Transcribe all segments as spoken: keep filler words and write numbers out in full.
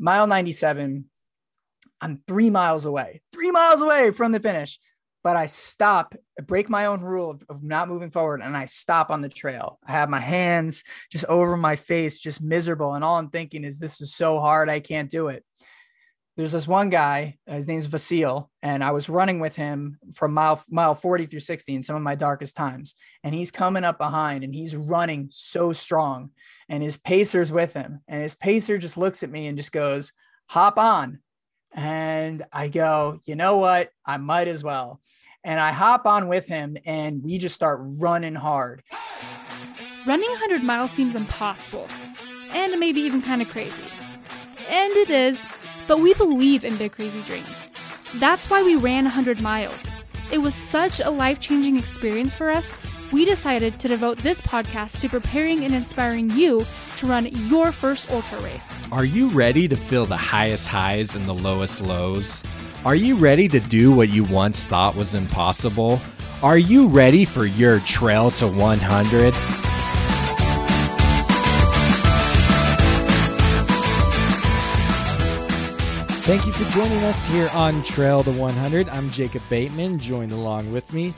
mile ninety-seven, I'm three miles away, three miles away from the finish, but I stop, I break my own rule of, of not moving forward. And I stop on the trail. I have my hands just over my face, just miserable. And all I'm thinking is, this is so hard, I can't do it. There's this one guy, his name's Vasil, and I was running with him from mile mile forty through sixty in some of my darkest times. And he's coming up behind and he's running so strong, and his pacer's with him. And his pacer just looks at me and just goes, hop on. And I go, you know what? I might as well. And I hop on with him and we just start running hard. Running one hundred miles seems impossible and maybe even kind of crazy. And it is. But we believe in big, crazy dreams. That's why we ran one hundred miles. It was such a life-changing experience for us, we decided to devote this podcast to preparing and inspiring you to run your first ultra race. Are you ready to feel the highest highs and the lowest lows? Are you ready to do what you once thought was impossible? Are you ready for your Trail to one hundred? Thank you for joining us here on Trail to one hundred. I'm Jacob Bateman. Joined along with me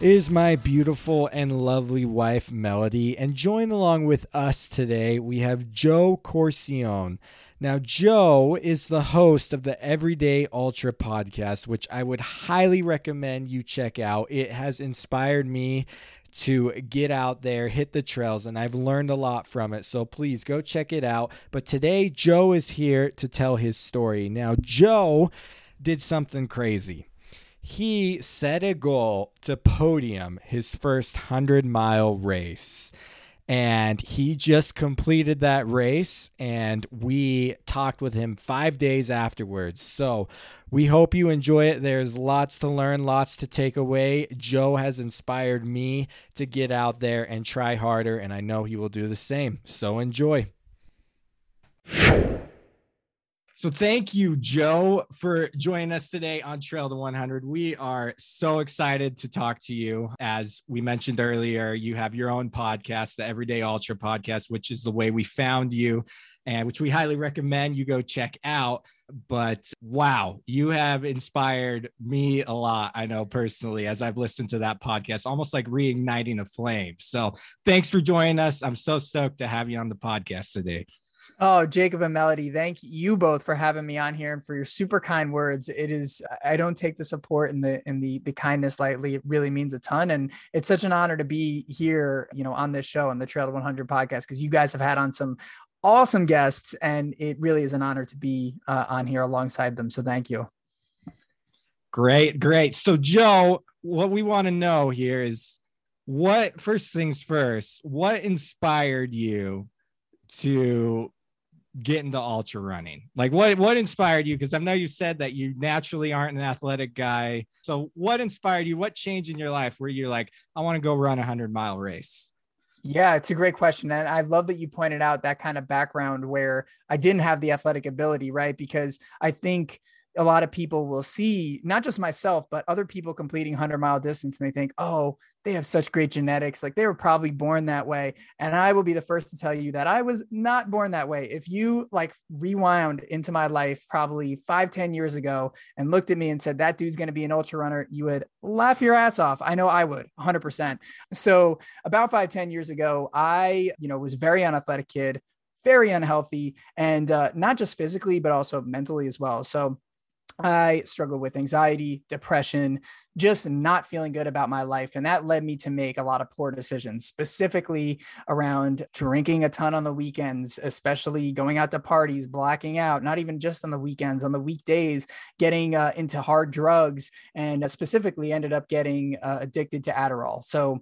is my beautiful and lovely wife, Melody. And joined along with us today, we have Joe Corcione. Now, Joe is the host of the Everyday Ultra podcast, which I would highly recommend you check out. It has inspired me to get out there, hit the trails, and I've learned a lot from it. So please go check it out. But today, Joe is here to tell his story. Now, Joe did something crazy. He set a goal to podium his first one hundred mile race. And he just completed that race, and we talked with him five days afterwards. So we hope you enjoy it. There's lots to learn, lots to take away. Joe has inspired me to get out there and try harder, and I know he will do the same. So enjoy. So thank you, Joe, for joining us today on Trail to one hundred. We are so excited to talk to you. As we mentioned earlier, you have your own podcast, the Everyday Ultra podcast, which is the way we found you and which we highly recommend you go check out. But wow, you have inspired me a lot, I know personally, as I've listened to that podcast, almost like reigniting a flame. So thanks for joining us. I'm so stoked to have you on the podcast today. Oh, Jacob and Melody, thank you both for having me on here and for your super kind words. It is, I don't take the support and the and the the kindness lightly. It really means a ton. And it's such an honor to be here, you know, on this show, on the Trail to one hundred podcast, because you guys have had on some awesome guests, and it really is an honor to be uh, on here alongside them. So thank you. Great, great. So Joe, what we want to know here is, what, first things first, what inspired you to get into ultra running? Like what, what inspired you? Cause I know you said that you naturally aren't an athletic guy. So what inspired you? What changed in your life where you're like, I want to go run a hundred mile race? Yeah, it's a great question. And I love that you pointed out that kind of background where I didn't have the athletic ability, right? Because I think a lot of people will see not just myself, but other people completing one hundred mile distance, and they think, oh, they have such great genetics. Like they were probably born that way. And I will be the first to tell you that I was not born that way. If you like rewound into my life, probably five, ten years ago, and looked at me and said, that dude's going to be an ultra runner, you would laugh your ass off. I know I would one hundred percent. So about five, ten years ago, I, you know, was a very unathletic kid, very unhealthy, and uh, not just physically, but also mentally as well. So I struggled with anxiety, depression, just not feeling good about my life. And that led me to make a lot of poor decisions, specifically around drinking a ton on the weekends, especially going out to parties, blacking out, not even just on the weekends, on the weekdays, getting uh, into hard drugs, and uh, specifically ended up getting uh, addicted to Adderall. So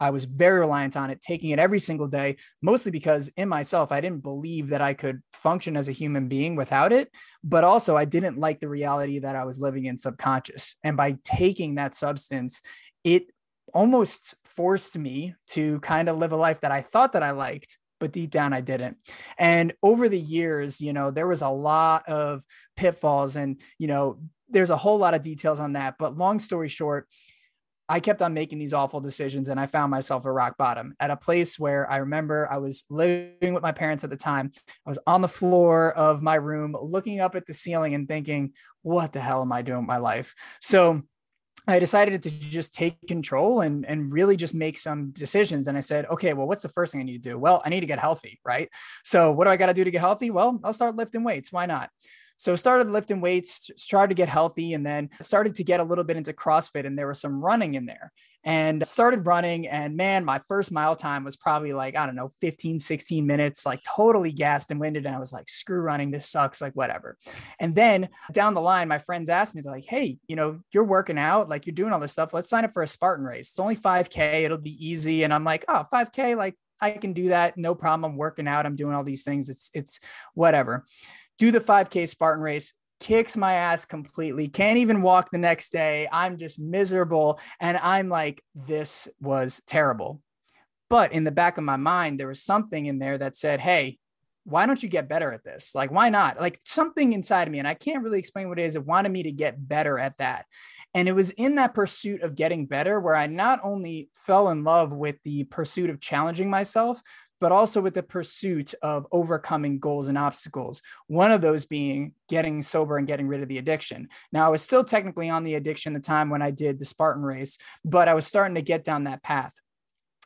I was very reliant on it, taking it every single day, mostly because in myself, I didn't believe that I could function as a human being without it. But also I didn't like the reality that I was living in subconscious. And by taking that substance, it almost forced me to kind of live a life that I thought that I liked, but deep down I didn't. And over the years, you know, there was a lot of pitfalls, and, you know, there's a whole lot of details on that. But long story short, I kept on making these awful decisions, and I found myself at rock bottom at a place where I remember I was living with my parents at the time. I was on the floor of my room, looking up at the ceiling and thinking, what the hell am I doing with my life? So I decided to just take control and, and really just make some decisions. And I said, okay, well, what's the first thing I need to do? Well, I need to get healthy, right? So what do I got to do to get healthy? Well, I'll start lifting weights. Why not? So started lifting weights, started to get healthy, and then started to get a little bit into CrossFit, and there was some running in there, and started running. And man, my first mile time was probably like, I don't know, fifteen, sixteen minutes, like totally gassed and winded. And I was like, screw running, this sucks, like whatever. And then down the line, my friends asked me, they're like, hey, you know, you're working out, like you're doing all this stuff. Let's sign up for a Spartan race. It's only five K. It'll be easy. And I'm like, oh, five K, like I can do that. No problem. I'm working out. I'm doing all these things. It's, it's whatever. Do the five K Spartan race, kicks my ass completely. Can't even walk the next day. I'm just miserable. And I'm like, this was terrible. But in the back of my mind, there was something in there that said, hey, why don't you get better at this? Like, why not? Like something inside of me, and I can't really explain what it is, it wanted me to get better at that. And it was in that pursuit of getting better where I not only fell in love with the pursuit of challenging myself, but also with the pursuit of overcoming goals and obstacles. One of those being getting sober and getting rid of the addiction. Now, I was still technically on the addiction at the time when I did the Spartan race, but I was starting to get down that path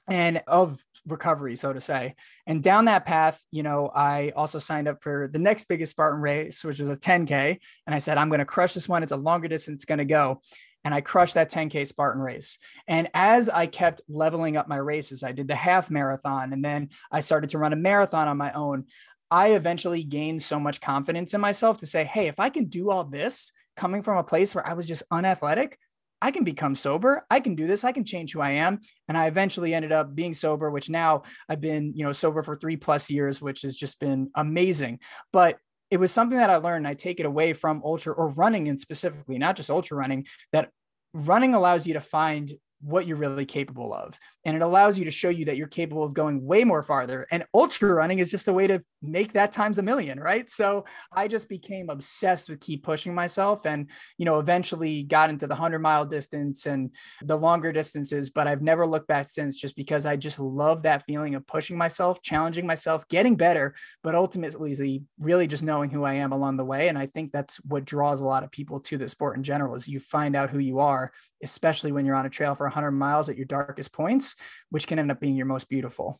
and of recovery, so to say. And down that path, you know, I also signed up for the next biggest Spartan race, which was a ten K. And I said, I'm going to crush this one. It's a longer distance. It's going to go. And I crushed that ten K Spartan race. And as I kept leveling up my races, I did the half marathon, and then I started to run a marathon on my own. I eventually gained so much confidence in myself to say, hey, if I can do all this coming from a place where I was just unathletic, I can become sober. I can do this. I can change who I am. And I eventually ended up being sober, which now I've been, you know, sober for three plus years, which has just been amazing. But it was something that I learned. I take it away from ultra or running, and specifically, not just ultra running, that running allows you to find what you're really capable of. And it allows you to show you that you're capable of going way more farther. And ultra running is just a way to make that times a million, right? So I just became obsessed with keep pushing myself, and, you know, eventually got into the hundred mile distance and the longer distances, but I've never looked back since, just because I just love that feeling of pushing myself, challenging myself, getting better, but ultimately really just knowing who I am along the way. And I think that's what draws a lot of people to the sport in general, is you find out who you are, especially when you're on a trail for one hundred miles at your darkest points, which can end up being your most beautiful.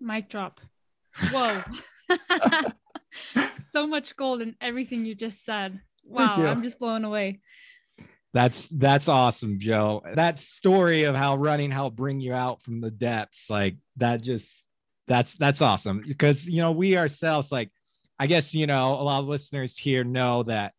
Mic drop. Whoa. So much gold in everything you just said. Wow. I'm just blown away. That's, that's awesome, Joe. That story of how running helped bring you out from the depths, like that just, that's, that's awesome. Because, you know, we ourselves, like, I guess, you know, a lot of listeners here know that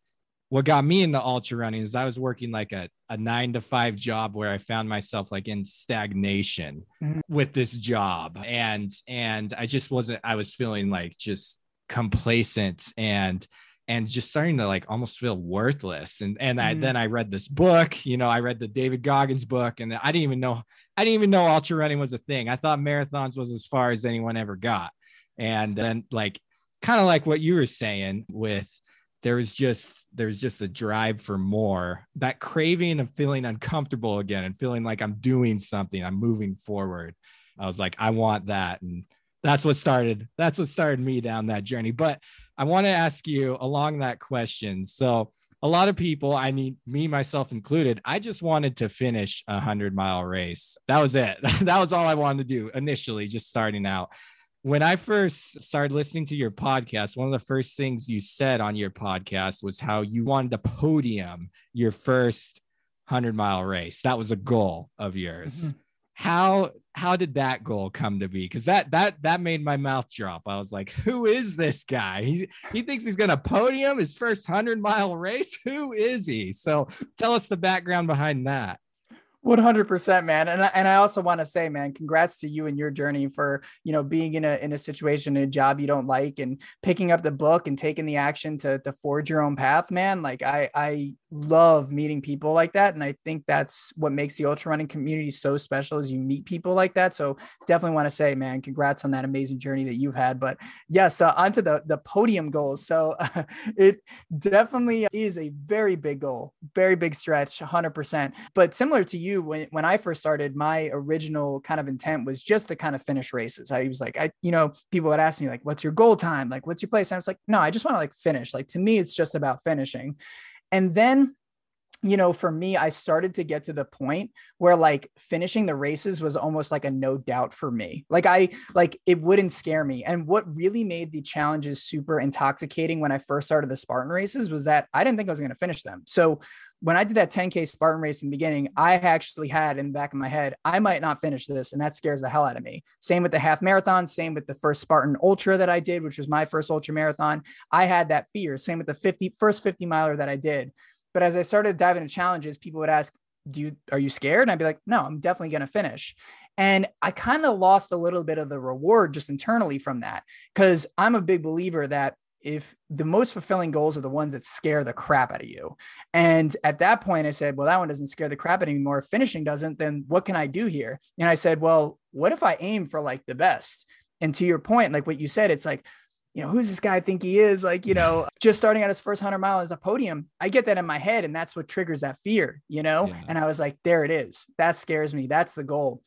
what got me into ultra running is I was working like a, a nine to five job where I found myself like in stagnation mm-hmm. with this job. And, and I just wasn't, I was feeling like just complacent and, and just starting to like almost feel worthless. And, and mm-hmm. I, then I read this book, you know, I read the David Goggins book, and I didn't even know, I didn't even know ultra running was a thing. I thought marathons was as far as anyone ever got. And then like, kind of like what you were saying with, There was just there's just a drive for more, that craving of feeling uncomfortable again and feeling like I'm doing something, I'm moving forward. I was like, I want that. And that's what started. That's what started me down that journey. But I want to ask you along that question. So a lot of people, I mean, me, myself included, I just wanted to finish a hundred mile race. That was it. That was all I wanted to do initially, just starting out. When I first started listening to your podcast, one of the first things you said on your podcast was how you wanted to podium your first hundred mile race. That was a goal of yours. Mm-hmm. How, how did that goal come to be? Cause that, that, that made my mouth drop. I was like, who is this guy? He, he thinks he's going to podium his first hundred mile race. Who is he? So tell us the background behind that. one hundred percent, man. And I, and I also want to say, man, congrats to you and your journey for, you know, being in a, in a situation, a job you don't like, and picking up the book and taking the action to, to forge your own path, man. Like I, I, love meeting people like that. And I think that's what makes the ultra running community so special, is you meet people like that. So definitely want to say, man, congrats on that amazing journey that you've had. But yes, uh, onto the, the podium goals. So uh, it definitely is a very big goal, very big stretch, one hundred percent. But similar to you, when, when I first started, my original kind of intent was just to kind of finish races. I was like, I, you know, people would ask me like, what's your goal time? Like, what's your place? And I was like, no, I just want to like finish. Like, to me, it's just about finishing. And then, you know, for me, I started to get to the point where like finishing the races was almost like a no doubt for me. Like I, like it wouldn't scare me. And what really made the challenges super intoxicating when I first started the Spartan races was that I didn't think I was going to finish them. So when I did that ten K Spartan race in the beginning, I actually had in the back of my head, I might not finish this. And that scares the hell out of me. Same with the half marathon, same with the first Spartan ultra that I did, which was my first ultra marathon. I had that fear. Same with the fifty first fifty miler that I did. But as I started diving into challenges, people would ask, do you, are you scared? And I'd be like, no, I'm definitely going to finish. And I kind of lost a little bit of the reward just internally from that. Cause I'm a big believer that if the most fulfilling goals are the ones that scare the crap out of you. And at that point I said, well, that one doesn't scare the crap out anymore. If finishing doesn't, then what can I do here? And I said, well, what if I aim for like the best? And to your point, like what you said, it's like, you know, who's this guy I think he is? Like, you know, just starting out his first hundred mile as a podium. I get that in my head and that's what triggers that fear, you know? Yeah. And I was like, there it is. That scares me. That's the goal.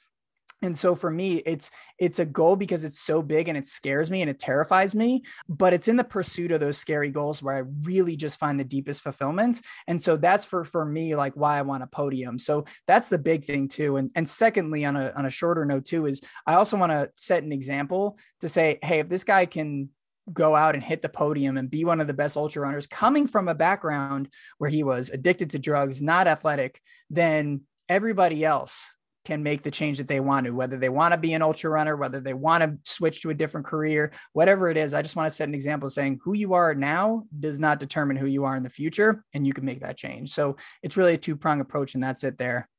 And so for me, it's, it's a goal because it's so big and it scares me and it terrifies me, but it's in the pursuit of those scary goals where I really just find the deepest fulfillment. And so that's for, for me, like why I want a podium. So that's the big thing too. And, and secondly, on a, on a shorter note too, is I also want to set an example to say, hey, if this guy can go out and hit the podium and be one of the best ultra runners coming from a background where he was addicted to drugs, not athletic, then everybody else can make the change that they want to, whether they want to be an ultra runner, whether they want to switch to a different career, whatever it is. I just want to set an example saying who you are now does not determine who you are in the future, and you can make that change. So it's really a two-pronged approach, and that's it there.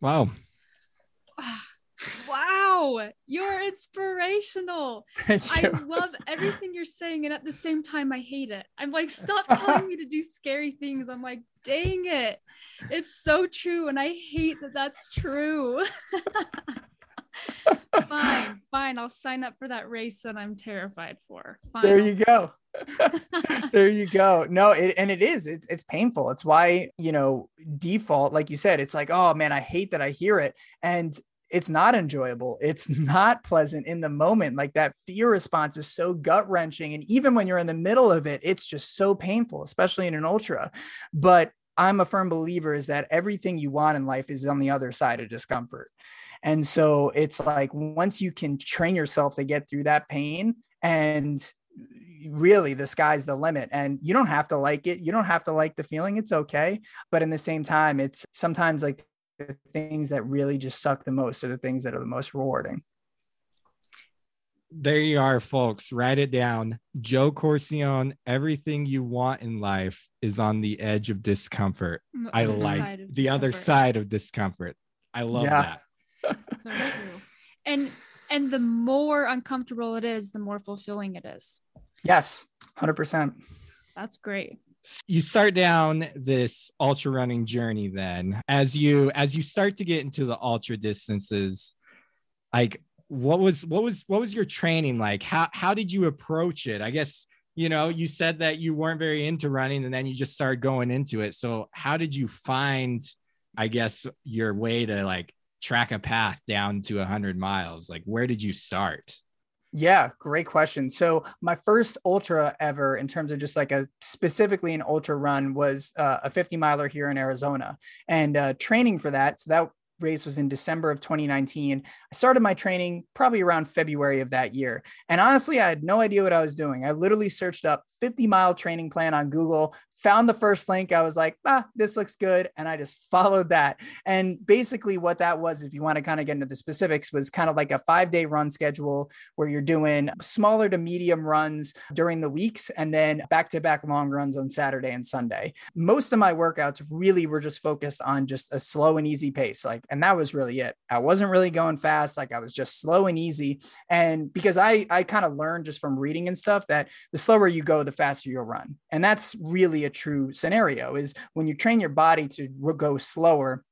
Wow. Wow. You're inspirational. Thank you. I love everything you're saying. And at the same time, I hate it. I'm like, stop telling me to do scary things. I'm like, dang it. It's so true. And I hate that that's true. Fine. Fine. I'll sign up for that race that I'm terrified for. Fine. There you go. There you go. No, it, and it is, it's, it's painful. It's why, you know, default, like you said, it's like, oh man, I hate that I hear it. And it's not enjoyable. It's not pleasant in the moment. Like that fear response is so gut wrenching. And even when you're in the middle of it, it's just so painful, especially in an ultra. But I'm a firm believer is that everything you want in life is on the other side of discomfort. And so it's like, once you can train yourself to get through that pain, and really the sky's the limit, and you don't have to like it. You don't have to like the feeling. It's okay. But in the same time, it's sometimes like the things that really just suck the most are the things that are the most rewarding. There you are, folks. Write it down. Joe Corcione, everything you want in life is on the edge of discomfort. The I like the discomfort. Other side of discomfort. I love yeah. that. So true. And, and the more uncomfortable it is, the more fulfilling it is. Yes. one hundred percent. That's great. You start down this ultra running journey then, as you as you start to get into the ultra distances, like what was what was what was your training like? How how did you approach it? I guess, you know, you said that you weren't very into running and then you just started going into it. So how did you find, I guess, your way to like track a path down to one hundred miles? Like, where did you start? Yeah, great question. So my first ultra ever in terms of just like a specifically an ultra run was uh, a fifty miler here in Arizona, and uh, training for that. So that race was in December of twenty nineteen. I started my training probably around February of that year. And honestly, I had no idea what I was doing. I literally searched up fifty mile training plan on Google, found the first link. I was like, ah, this looks good. And I just followed that. And basically what that was, if you want to kind of get into the specifics, was kind of like a five day run schedule where you're doing smaller to medium runs during the weeks and then back to back long runs on Saturday and Sunday. Most of my workouts really were just focused on just a slow and easy pace. Like, and that was really it. I wasn't really going fast. Like I was just slow and easy. And because I, I kind of learned just from reading and stuff that the slower you go, the faster you'll run. And that's really a true scenario, is when you train your body to go slower,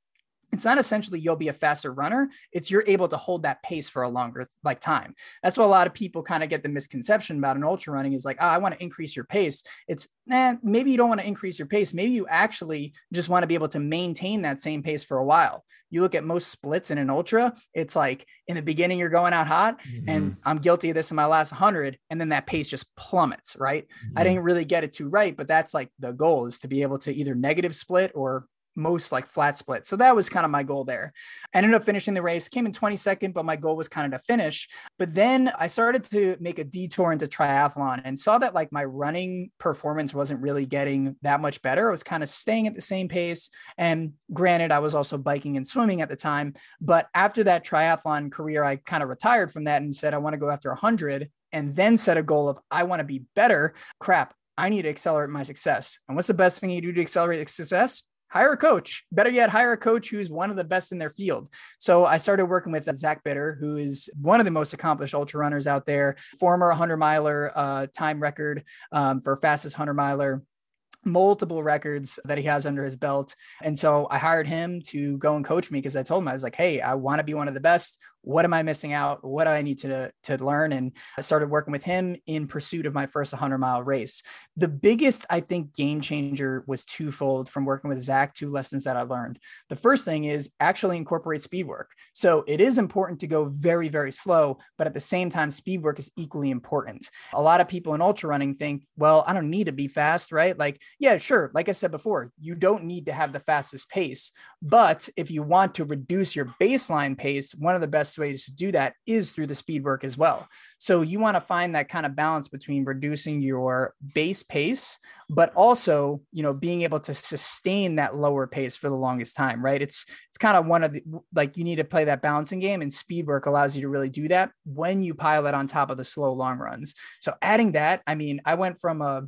it's not essentially you'll be a faster runner. It's you're able to hold that pace for a longer like time. That's what a lot of people kind of get the misconception about an ultra running is like, oh, I want to increase your pace. It's eh, maybe you don't want to increase your pace. Maybe you actually just want to be able to maintain that same pace for a while. You look at most splits in an ultra, it's like in the beginning, you're going out hot mm-hmm. and I'm guilty of this in my last one hundred. And then that pace just plummets, right? Mm-hmm. I didn't really get it too right, but that's like the goal is to be able to either negative split or most like flat split. So that was kind of my goal there. I ended up finishing the race, came in twenty-second, but my goal was kind of to finish. But then I started to make a detour into triathlon and saw that like my running performance wasn't really getting that much better. I was kind of staying at the same pace. And granted, I was also biking and swimming at the time. But after that triathlon career, I kind of retired from that and said, I want to go after one hundred and then set a goal of, I want to be better. Crap, I need to accelerate my success. And what's the best thing you do to accelerate success? Hire a coach. Better yet, hire a coach who's one of the best in their field. So I started working with Zach Bitter, who is one of the most accomplished ultra runners out there, former one hundred miler uh, time record um, for fastest one hundred miler. Multiple records that he has under his belt. And so I hired him to go and coach me because I told him, I was like, hey, I want to be one of the best. What am I missing out? What do I need to, to learn? And I started working with him in pursuit of my first one hundred mile race. The biggest, I think, game changer was twofold from working with Zach, two lessons that I learned. The first thing is actually incorporate speed work. So it is important to go very, very slow, but at the same time, speed work is equally important. A lot of people in ultra running think, well, I don't need to be fast, right? Like, yeah, sure. Like I said before, you don't need to have the fastest pace, but if you want to reduce your baseline pace, one of the best ways to do that is through the speed work as well. So you want to find that kind of balance between reducing your base pace, but also, you know, being able to sustain that lower pace for the longest time, right? It's, it's kind of one of the, like, you need to play that balancing game, and speed work allows you to really do that when you pile it on top of the slow long runs. So adding that, I mean, I went from a,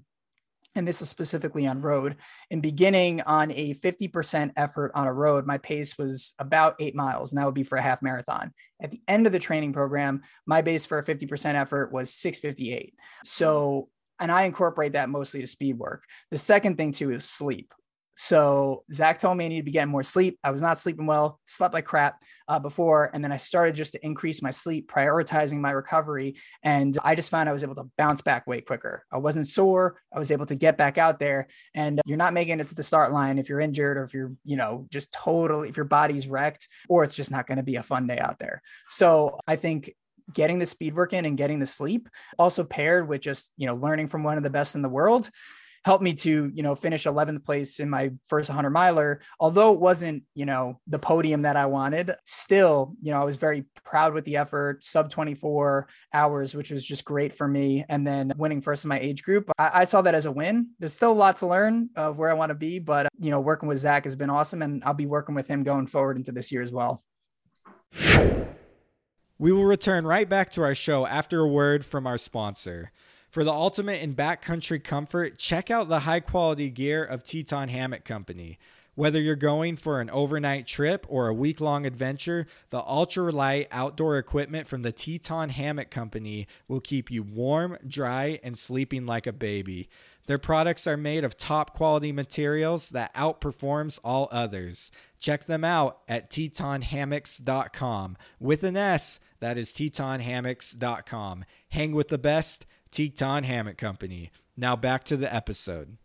and this is specifically on road, and beginning on a fifty percent effort on a road, my pace was about eight miles, and that would be for a half marathon. At the end of the training program, my base for a fifty percent effort was six fifty-eight. So, and I incorporate that mostly to speed work. The second thing too is sleep. So Zach told me I needed to be getting more sleep. I was not sleeping well, slept like crap uh, before. And then I started just to increase my sleep, prioritizing my recovery. And I just found I was able to bounce back way quicker. I wasn't sore. I was able to get back out there, and you're not making it to the start line if you're injured, or if you're, you know, just totally, if your body's wrecked, or it's just not going to be a fun day out there. So I think getting the speed work in and getting the sleep, also paired with just, you know, learning from one of the best in the world, helped me to, you know, finish eleventh place in my first one hundred miler. Although it wasn't, you know, the podium that I wanted, still, you know, I was very proud with the effort, sub twenty-four hours, which was just great for me. And then winning first in my age group, I, I saw that as a win. There's still a lot to learn of where I want to be, but, you know, working with Zach has been awesome, and I'll be working with him going forward into this year as well. We will return right back to our show after a word from our sponsor. For the ultimate in backcountry comfort, check out the high-quality gear of Teton Hammock Company. Whether you're going for an overnight trip or a week-long adventure, the ultralight outdoor equipment from the Teton Hammock Company will keep you warm, dry, and sleeping like a baby. Their products are made of top-quality materials that outperforms all others. Check them out at teton hammocks dot com. With an S, that is teton hammocks dot com. Hang with the best, Teton Hammock Company. Now back to the episode.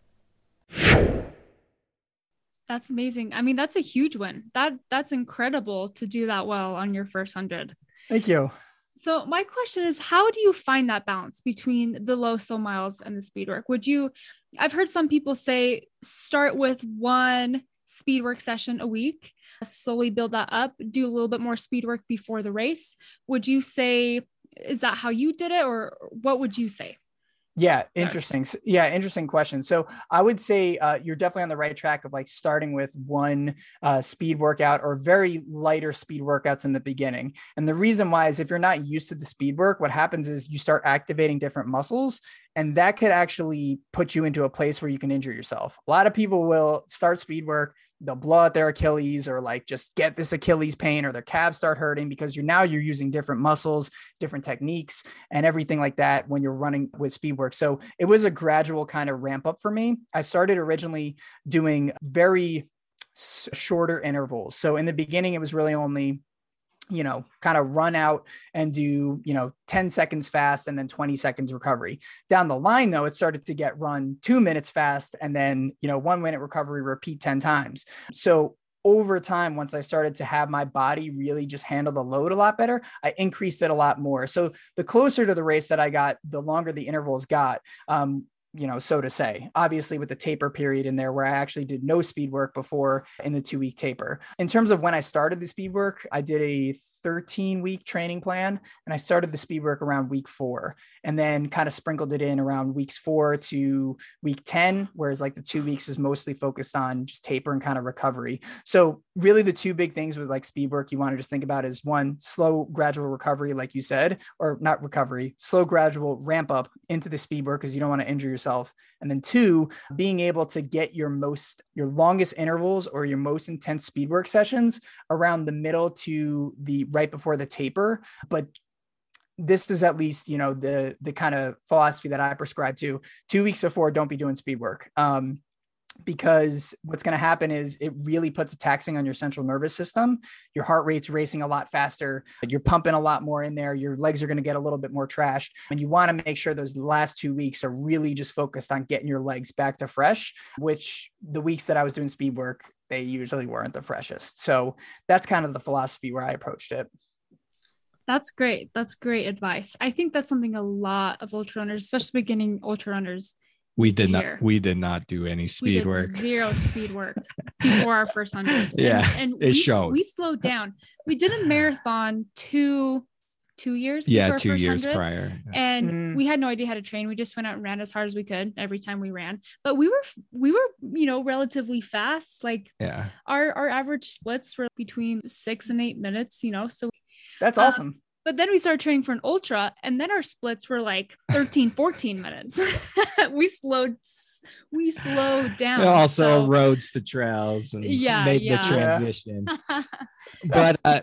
That's amazing. I mean, that's a huge win. That that's incredible to do that well on your first hundred. Thank you. So my question is, how do you find that balance between the low slow miles and the speed work? Would you, I've heard some people say, start with one speed work session a week, slowly build that up, do a little bit more speed work before the race. Would you say, is that how you did it, or what would you say? Yeah. Interesting. Yeah. Interesting question. So I would say uh, you're definitely on the right track of like starting with one uh, speed workout or very lighter speed workouts in the beginning. And the reason why is if you're not used to the speed work, what happens is you start activating different muscles, and that could actually put you into a place where you can injure yourself. A lot of people will start speed work, they'll blow out their Achilles, or like just get this Achilles pain, or their calves start hurting, because you're now you're using different muscles, different techniques and everything like that when you're running with speed work. So it was a gradual kind of ramp up for me. I started originally doing very shorter intervals. So in the beginning, it was really only, you know, kind of run out and do, you know, ten seconds fast and then twenty seconds recovery. Down the line, though, it started to get run two minutes fast and then, you know, one minute recovery, repeat ten times. So over time, once I started to have my body really just handle the load a lot better, I increased it a lot more. So the closer to the race that I got, the longer the intervals got. Um, you know, so to say, obviously with the taper period in there where I actually did no speed work before in the two week taper. In terms of when I started the speed work, I did a thirteen week training plan and I started the speed work around week four and then kind of sprinkled it in around weeks four to week ten, whereas like the two weeks is mostly focused on just taper and kind of recovery. So really the two big things with like speed work you want to just think about is one, slow gradual recovery, like you said, or not recovery, slow gradual ramp up into the speed work because you don't want to injure yourself. And then two, being able to get your most, your longest intervals or your most intense speed work sessions around the middle to the right before the taper. But this is at least, you know, the, the kind of philosophy that I prescribe to. Two weeks before, don't be doing speed work. Um, because what's going to happen is it really puts a taxing on your central nervous system. Your heart rate's racing a lot faster. You're pumping a lot more in there. Your legs are going to get a little bit more trashed. And you want to make sure those last two weeks are really just focused on getting your legs back to fresh, which the weeks that I was doing speed work, they usually weren't the freshest. So that's kind of the philosophy where I approached it. That's great. That's great advice. I think that's something a lot of ultra runners, especially beginning ultra runners, We did here. not, we did not do any speed we did work. Zero speed work before our first hundred. Yeah. And, and it we, showed. we slowed down. We did a marathon two, two years. Yeah. Two years one hundred prior. And mm. we had no idea how to train. We just went out and ran as hard as we could every time we ran, but we were, we were, you know, relatively fast. Like yeah. our, our average splits were between six and eight minutes, you know, so that's um, awesome. But then we started training for an ultra and then our splits were like thirteen, fourteen minutes. we slowed, we slowed down. Also so. roads to trails and yeah, made yeah. the transition. But uh,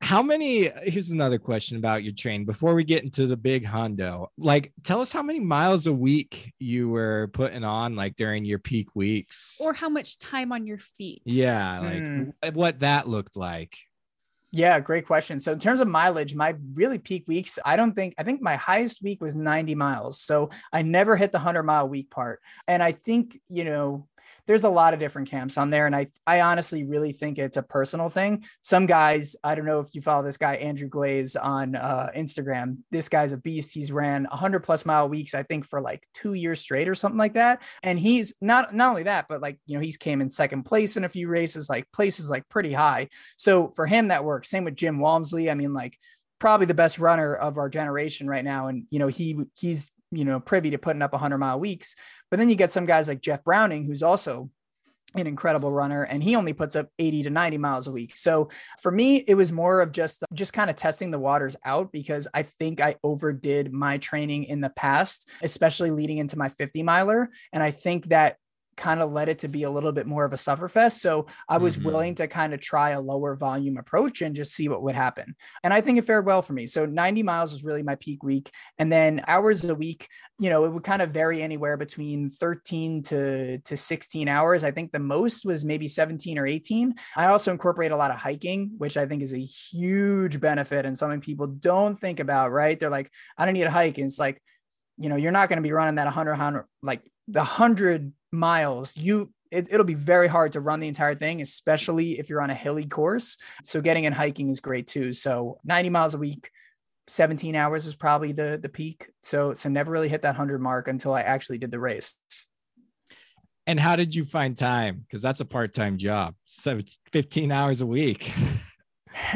how many, here's another question about your train before we get into the big hundo. Like, tell us how many miles a week you were putting on like during your peak weeks. Or how much time on your feet. Yeah. Like mm. what that looked like. Yeah, great question. So in terms of mileage, my really peak weeks, I don't think, I think my highest week was ninety miles. So I never hit the hundred mile week part. And I think, you know, there's a lot of different camps on there. And I, I honestly really think it's a personal thing. Some guys, I don't know if you follow this guy, Andrew Glaze on uh, Instagram, this guy's a beast. He's ran a hundred plus mile weeks, I think for like two years straight or something like that. And he's not, not only that, but like, you know, he's came in second place in a few races, like places like pretty high. So for him, that works. Same with Jim Walmsley. I mean, like probably the best runner of our generation right now. And, you know, he, he's, you know, privy to putting up hundred mile weeks. But then you get some guys like Jeff Browning, who's also an incredible runner, and he only puts up eighty to ninety miles a week. So for me, it was more of just, just kind of testing the waters out because I think I overdid my training in the past, especially leading into my fifty miler. And I think that kind of led it to be a little bit more of a sufferfest. So I was mm-hmm. willing to kind of try a lower volume approach and just see what would happen. And I think it fared well for me. So ninety miles was really my peak week. And then hours a week, you know, it would kind of vary anywhere between thirteen to sixteen hours. I think the most was maybe seventeen or eighteen. I also incorporate a lot of hiking, which I think is a huge benefit and something people don't think about, right? They're like, I don't need a hike. And it's like, you know, you're not going to be running that hundred, hundred, like the hundred miles, you it, it'll be very hard to run the entire thing, especially if you're on a hilly course. So getting in hiking is great too. So ninety miles a week, seventeen hours is probably the the peak. So so never really hit that hundred mark until I actually did the race. And how did you find time? Because that's a part-time job. So it's fifteen hours a week.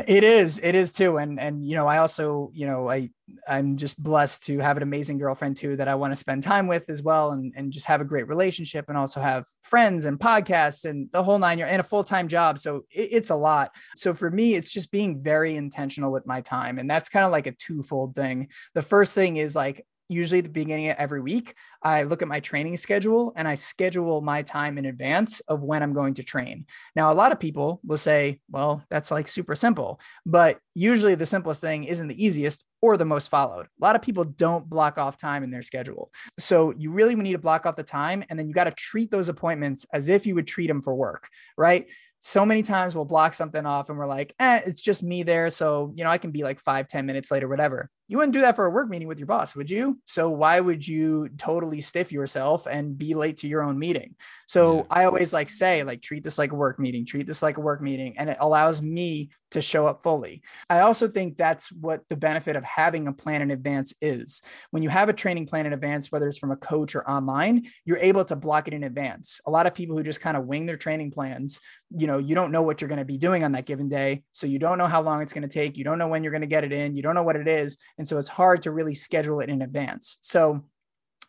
It is, it is too. And, and, you know, I also, you know, I, I'm just blessed to have an amazing girlfriend too, that I want to spend time with as well. And, and just have a great relationship and also have friends and podcasts and the whole nine year and a full-time job. So it, it's a lot. So for me, it's just being very intentional with my time. And that's kind of like a twofold thing. The first thing is like, usually at the beginning of every week, I look at my training schedule and I schedule my time in advance of when I'm going to train. Now, a lot of people will say, well, that's like super simple, but usually the simplest thing isn't the easiest or the most followed. A lot of people don't block off time in their schedule. So you really need to block off the time, and then you got to treat those appointments as if you would treat them for work, right? So many times we'll block something off and we're like, eh, it's just me there. So, you know, I can be like five, ten minutes later, whatever. You wouldn't do that for a work meeting with your boss, would you? So why would you totally stiff yourself and be late to your own meeting? So yeah. I always like say, like, treat this like a work meeting, treat this like a work meeting. And it allows me to show up fully. I also think that's what the benefit of having a plan in advance is. When you have a training plan in advance, whether it's from a coach or online, you're able to block it in advance. A lot of people who just kind of wing their training plans, you know, you don't know what you're going to be doing on that given day. So you don't know how long it's going to take. You don't know when you're going to get it in. You don't know what it is. And so it's hard to really schedule it in advance. So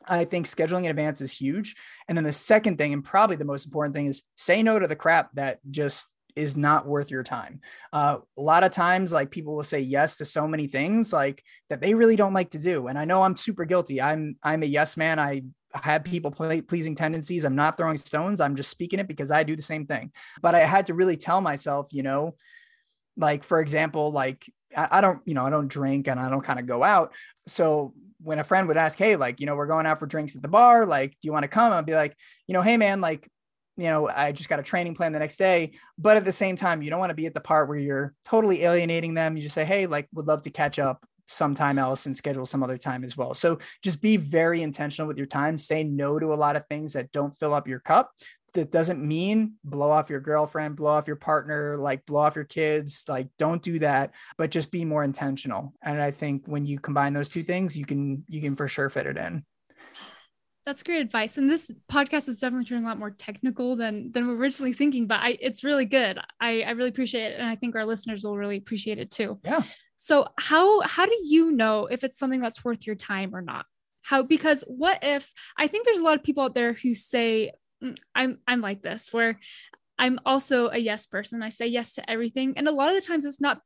I think scheduling in advance is huge. And then the second thing, and probably the most important thing, is say no to the crap that just is not worth your time. Uh, a lot of times, like, people will say yes to so many things like that they really don't like to do. And I know I'm super guilty. I'm, I'm a yes man. I had people play, pleasing tendencies. I'm not throwing stones. I'm just speaking it because I do the same thing. But I had to really tell myself, you know, like, for example, like, I don't, you know, I don't drink and I don't kind of go out. So when a friend would ask, hey, like, you know, we're going out for drinks at the bar, like, do you want to come? I'd be like, you know, hey man, like, you know, I just got a training plan the next day. But at the same time, you don't want to be at the part where you're totally alienating them. You just say, hey, like, would love to catch up sometime else and schedule some other time as well. So just be very intentional with your time. Say no to a lot of things that don't fill up your cup. That doesn't mean blow off your girlfriend, blow off your partner, like, blow off your kids. Like, don't do that, but just be more intentional. And I think when you combine those two things, you can, you can for sure fit it in. That's great advice. And this podcast is definitely turning a lot more technical than, than we were originally thinking, but I, it's really good. I, I really appreciate it. And I think our listeners will really appreciate it too. Yeah. So how, how do you know if it's something that's worth your time or not? How, because what if, I think there's a lot of people out there who say, I'm, I'm like this, where I'm also a yes person. I say yes to everything. And a lot of the times it's not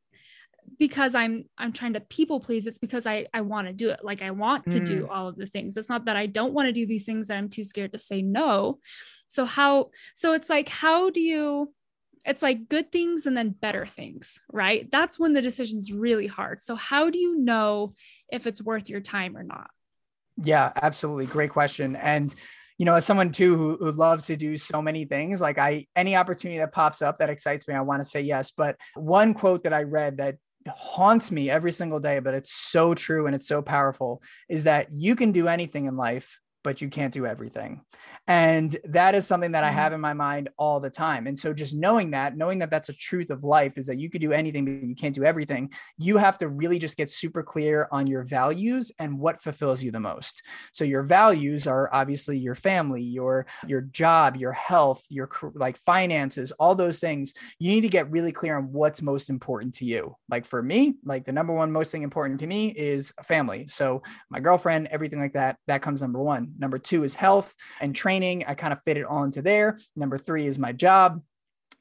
because I'm, I'm trying to people please. It's because I, I want to do it. Like, I want to mm. do all of the things. It's not that I don't want to do these things that I'm too scared to say no. So how, so it's like, how do you, it's like good things and then better things, right? That's when the decision's really hard. So how do you know if it's worth your time or not? Yeah, absolutely. Great question. And you know, as someone too, who, who loves to do so many things, like I, any opportunity that pops up that excites me, I want to say yes. But one quote that I read that haunts me every single day, but it's so true and it's so powerful, is that you can do anything in life, but you can't do everything. And that is something that I have in my mind all the time. And so just knowing that, knowing that that's a truth of life, is that you could do anything, but you can't do everything. You have to really just get super clear on your values and what fulfills you the most. So your values are obviously your family, your, your job, your health, your like finances, all those things. You need to get really clear on what's most important to you. Like for me, like the number one most thing important to me is family. So my girlfriend, everything like that, that comes number one. Number two is health and training. I kind of fit it all into there. Number three is my job.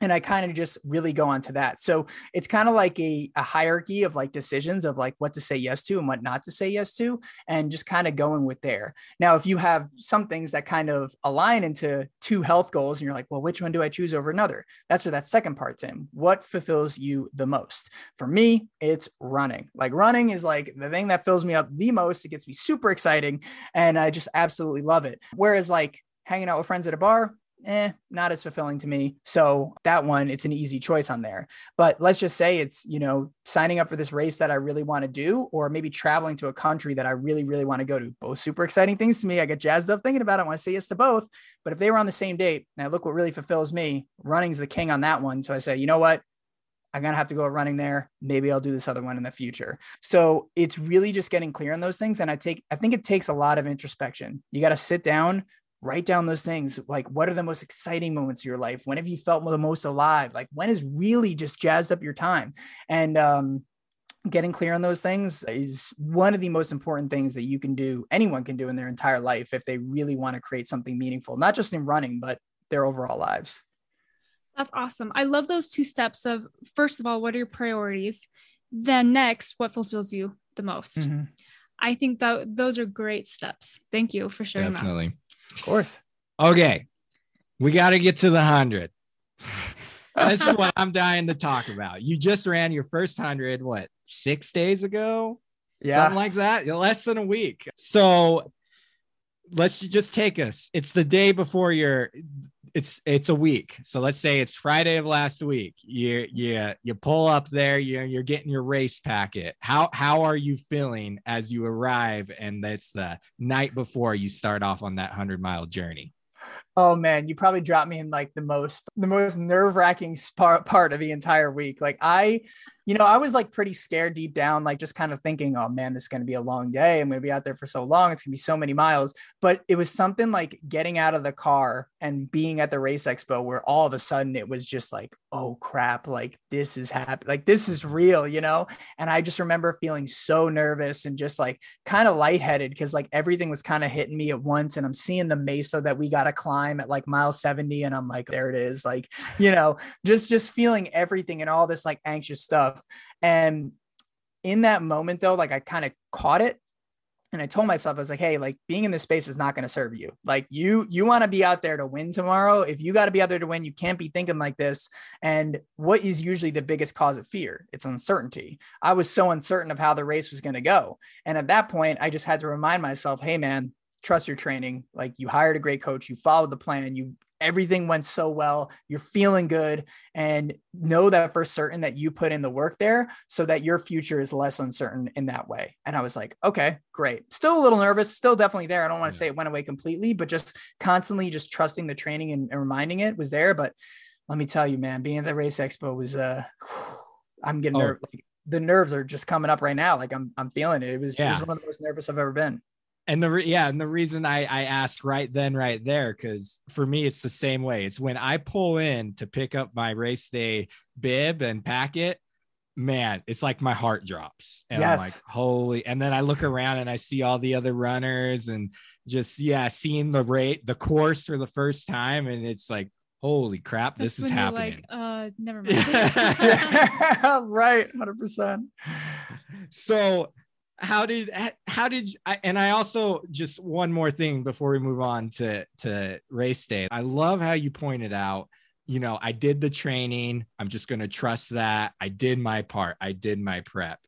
And I kind of just really go on to that. So it's kind of like a, a hierarchy of like decisions of like what to say yes to and what not to say yes to, and just kind of going with there. Now, if you have some things that kind of align into two health goals and you're like, well, which one do I choose over another? That's where that second part's in. What fulfills you the most? For me, it's running. Like running is like the thing that fills me up the most. It gets me super exciting. And I just absolutely love it. Whereas like hanging out with friends at a bar, eh, not as fulfilling to me. So that one, it's an easy choice on there. But let's just say it's, you know, signing up for this race that I really want to do, or maybe traveling to a country that I really, really want to go to. Both super exciting things to me. I get jazzed up thinking about it. I want to say yes to both. But if they were on the same date, now look what really fulfills me. Running's the king on that one. So I say, you know what? I'm going to have to go running there. Maybe I'll do this other one in the future. So it's really just getting clear on those things. And I take, I think it takes a lot of introspection. You got to sit down, write down those things. Like, what are the most exciting moments of your life? When have you felt the most alive? Like, when is really just jazzed up your time? And, um, getting clear on those things is one of the most important things that you can do. Anyone can do in their entire life if they really want to create something meaningful, not just in running, but their overall lives. That's awesome. I love those two steps of, first of all, what are your priorities? Then next, what fulfills you the most? Mm-hmm. I think that those are great steps. Thank you for sharing Definitely. that. Definitely. Of course. Okay. We got to get to the one hundred. This is what I'm dying to talk about. You just ran your first one hundred, what, six days ago? Yeah. Something like that. Less than a week. So let's just take us. It's the day before your, it's, it's a week. So let's say it's Friday of last week. You, you, you pull up there, you, you're getting your race packet. How, how are you feeling as you arrive? And that's the night before you start off on that hundred mile journey. Oh man, you probably dropped me in like the most, the most nerve wracking sp- part of the entire week. Like I, you know, I was like pretty scared deep down, like just kind of thinking, oh man, this is going to be a long day. I'm going to be out there for so long. It's going to be so many miles, but it was something like getting out of the car and being at the race expo where all of a sudden it was just like, oh crap, like this is happening. Like this is real, you know? And I just remember feeling so nervous and just like kind of lightheaded because like everything was kind of hitting me at once. And I'm seeing the mesa that we got to climb at like mile seventy and I'm like, there it is. Like, you know, just, just feeling everything and all this like anxious stuff. And in that moment though, like I kind of caught it and I told myself, I was like, hey, like being in this space is not going to serve you. Like you, you want to be out there to win tomorrow. If you got to be out there to win, you can't be thinking like this. And what is usually the biggest cause of fear? It's uncertainty. I was so uncertain of how the race was going to go. And at that point, I just had to remind myself, hey man, trust your training. Like you hired a great coach, you followed the plan, you, everything went so well, you're feeling good and know that for certain that you put in the work there so that your future is less uncertain in that way. And I was like, okay, great. Still a little nervous, still definitely there. I don't want to yeah. say it went away completely, but just constantly just trusting the training and, and reminding it was there. But let me tell you, man, being at the race expo was, uh, I'm getting oh. nervous. Like, the nerves are just coming up right now. Like I'm, I'm feeling it. It was, yeah. it was one of the most nervous I've ever been. And the, re- yeah. And the reason I, I ask right then, right there, cause for me, it's the same way. It's when I pull in to pick up my race day bib and packet, man, it's like my heart drops and yes. I'm like, holy. And then I look around and I see all the other runners and just, yeah, seeing the rate, the course for the first time. And it's like, holy crap, That's this is happening. Like, uh, never mind. yeah, right. one hundred percent. So How did, how did, and I also just one more thing before we move on to, to race day. I love how you pointed out, you know, I did the training. I'm just going to trust that I did my part. I did my prep.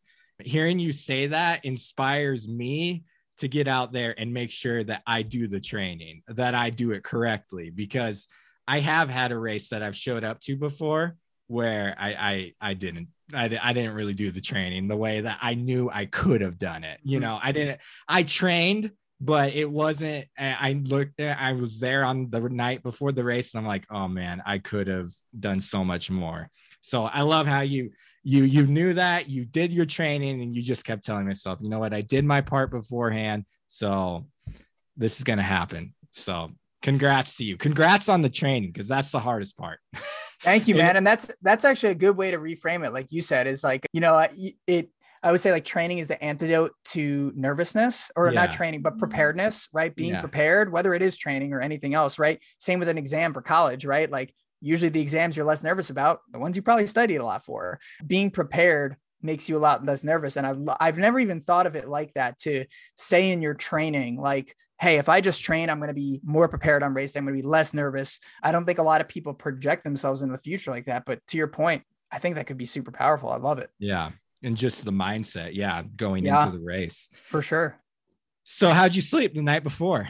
Hearing you say that inspires me to get out there and make sure that I do the training, that I do it correctly, because I have had a race that I've showed up to before where I, I, I didn't. I, I didn't really do the training the way that I knew I could have done it. You know, I didn't, I trained, but it wasn't, I looked there, I was there on the night before the race and I'm like, oh man, I could have done so much more. So I love how you, you, you knew that you did your training and you just kept telling myself, you know what, I did my part beforehand. So this is going to happen. So congrats to you. Congrats on the training. Cause that's the hardest part. Thank you, man. And that's, that's actually a good way to reframe it. Like you said, is like, you know, it, I would say like training is the antidote to nervousness or yeah. not training, but preparedness, right? Being yeah. prepared, whether it is training or anything else, right? Same with an exam for college, right? Like usually the exams you're less nervous about, the ones you probably studied a lot for. Being prepared makes you a lot less nervous. And I've, I've never even thought of it like that, to say in your training, like, hey, if I just train, I'm going to be more prepared on race day. I'm going to be less nervous. I don't think a lot of people project themselves into the future like that. But to your point, I think that could be super powerful. I love it. Yeah. And just the mindset. Yeah. Going yeah, into the race. For sure. So how'd you sleep the night before?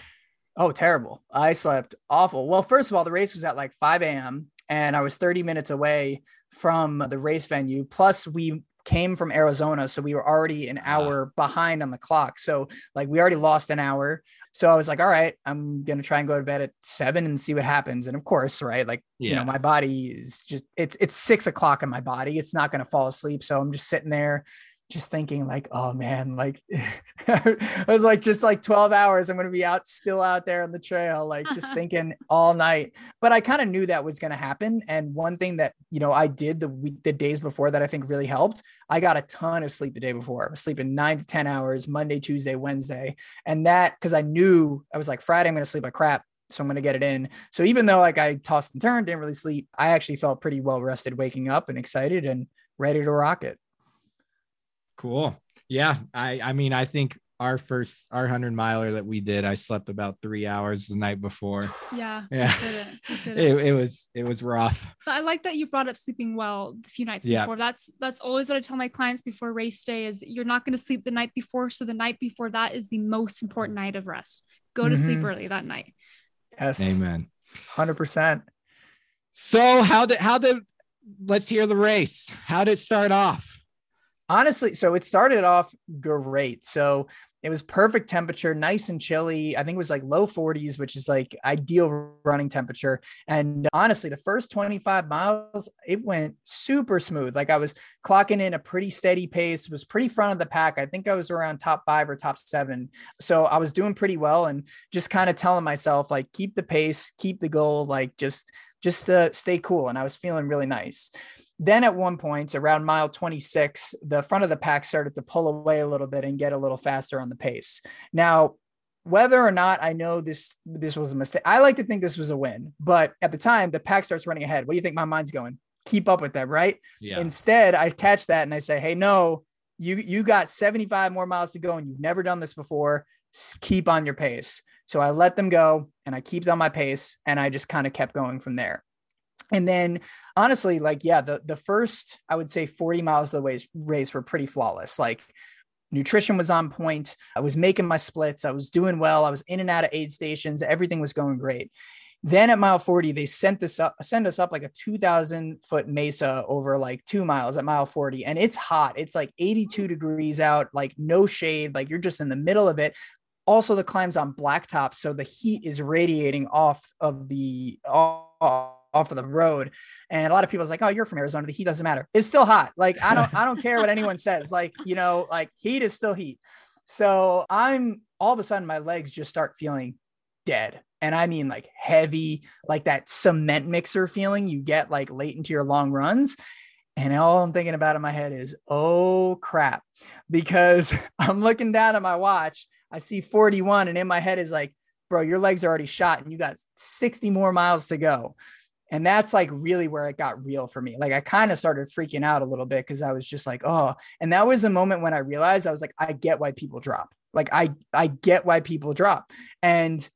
Oh, terrible. I slept awful. Well, first of all, the race was at like five a.m. and I was thirty minutes away from the race venue. Plus we came from Arizona. So we were already an hour wow. behind on the clock. So like we already lost an hour. So I was like, all right, I'm going to try and go to bed at seven and see what happens. And of course, right. Like, yeah. you know, my body is just, it's, it's six o'clock in my body. It's not going to fall asleep. So I'm just sitting there just thinking like, oh man, like I was like, just like twelve hours, I'm going to be out, still out there on the trail, like just thinking all night. But I kind of knew that was going to happen. And one thing that, you know, I did the week, the days before that I think really helped, I got a ton of sleep the day before. I was sleeping nine to ten hours, Monday, Tuesday, Wednesday. And that, cause I knew I was like, Friday, I'm going to sleep like crap. So I'm going to get it in. So even though like I tossed and turned, didn't really sleep, I actually felt pretty well rested, waking up and excited and ready to rock it. Cool. Yeah. I, I mean, I think our first, our hundred miler that we did, I slept about three hours the night before. Yeah. Yeah. We did it. We did it. It, it was, it was rough. But I like that you brought up sleeping well the few nights yeah. before. That's, that's always what I tell my clients before race day is you're not going to sleep the night before. So the night before that is the most important night of rest. Go to mm-hmm. sleep early that night. Yes. Amen. one hundred percent. So how did, how did, let's hear the race. How did it start off? Honestly, so it started off great. So it was perfect temperature, nice and chilly. I think it was like low forties, which is like ideal running temperature. And honestly, the first twenty-five miles, it went super smooth. Like I was clocking in a pretty steady pace, was pretty front of the pack. I think I was around top five or top seven. So I was doing pretty well and just kind of telling myself, like, keep the pace, keep the goal, like just, just uh, stay cool. And I was feeling really nice. Then at one point around mile twenty-six, the front of the pack started to pull away a little bit and get a little faster on the pace. Now, whether or not I know this, this was a mistake, I like to think this was a win, but at the time the pack starts running ahead. What do you think my mind's going? Keep up with them, right? Yeah. Instead, I catch that and I say, hey, no, you, you got seventy-five more miles to go and you've never done this before. Keep on your pace. So I let them go and I kept on my pace and I just kind of kept going from there. And then honestly, like, yeah, the, the first, I would say forty miles of the race were pretty flawless. Like nutrition was on point. I was making my splits. I was doing well. I was in and out of aid stations. Everything was going great. Then at mile forty, they sent this up, send us up like a two thousand foot mesa over like two miles at mile forty. And it's hot. It's like eighty-two degrees out, like no shade. Like you're just in the middle of it. Also the climb's on blacktop. So the heat is radiating off of the, off, off of the road. And a lot of people was like, oh, you're from Arizona. The heat doesn't matter. It's still hot. Like, I don't, I don't care what anyone says. Like, you know, like heat is still heat. So I'm all of a sudden, my legs just start feeling dead. And I mean like heavy, like that cement mixer feeling you get like late into your long runs. And all I'm thinking about in my head is, oh crap, because I'm looking down at my watch. I see forty-one and in my head is like, bro, your legs are already shot and you got sixty more miles to go. And that's like really where it got real for me. Like I kind of started freaking out a little bit because I was just like, oh, and that was the moment when I realized I was like, I get why people drop. Like I, I get why people drop. And,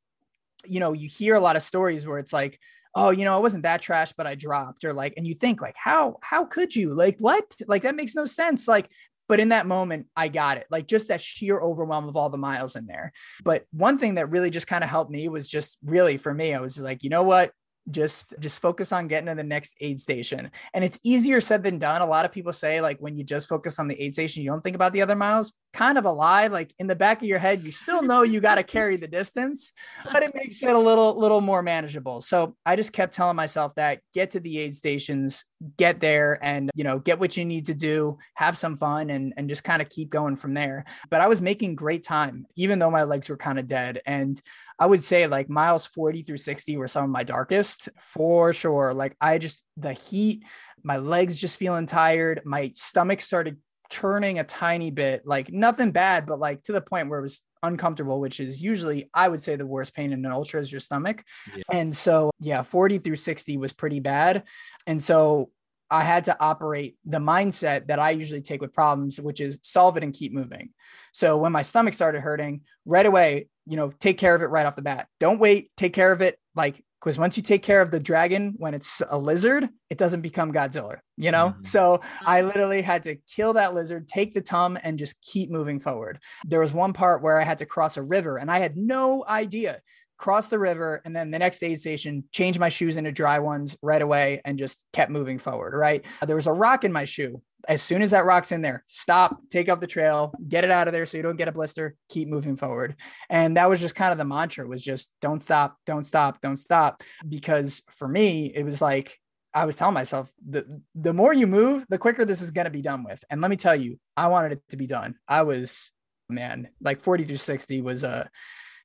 you know, you hear a lot of stories where it's like, oh, you know, I wasn't that trash, but I dropped or like, and you think like, how, how could you like, what? Like, that makes no sense. Like, but in that moment, I got it, like just that sheer overwhelm of all the miles in there. But one thing that really just kind of helped me was just really for me, I was like, you know what? Just, just focus on getting to the next aid station. And it's easier said than done. A lot of people say like, when you just focus on the aid station, you don't think about the other miles. Kind of a lie. Like in the back of your head, you still know you got to carry the distance, but it makes it a little, little more manageable. So I just kept telling myself that get to the aid stations, get there and, you know, get what you need to do, have some fun and, and just kind of keep going from there. But I was making great time, even though my legs were kind of dead. And I would say like miles forty through sixty were some of my darkest for sure. Like I just, the heat, my legs just feeling tired. My stomach started churning a tiny bit, like nothing bad, but like to the point where it was uncomfortable, which is usually, I would say the worst pain in an ultra is your stomach. Yeah. And so yeah, forty through sixty was pretty bad. And so I had to operate the mindset that I usually take with problems, which is solve it and keep moving. So when my stomach started hurting right away, you know, take care of it right off the bat. Don't wait, take care of it. Like, because once you take care of the dragon, when it's a lizard, it doesn't become Godzilla, you know? Mm-hmm. So I literally had to kill that lizard, take the tum and just keep moving forward. There was one part where I had to cross a river and I had no idea. Cross the river and then the next aid station, change my shoes into dry ones right away and just kept moving forward, right? There was a rock in my shoe. As soon as that rock's in there, stop, take off the trail, get it out of there so you don't get a blister, keep moving forward. And that was just kind of the mantra was just don't stop, don't stop, don't stop. Because for me, it was like, I was telling myself the, the more you move, the quicker this is going to be done with. And let me tell you, I wanted it to be done. I was, man, like forty through sixty was a, uh,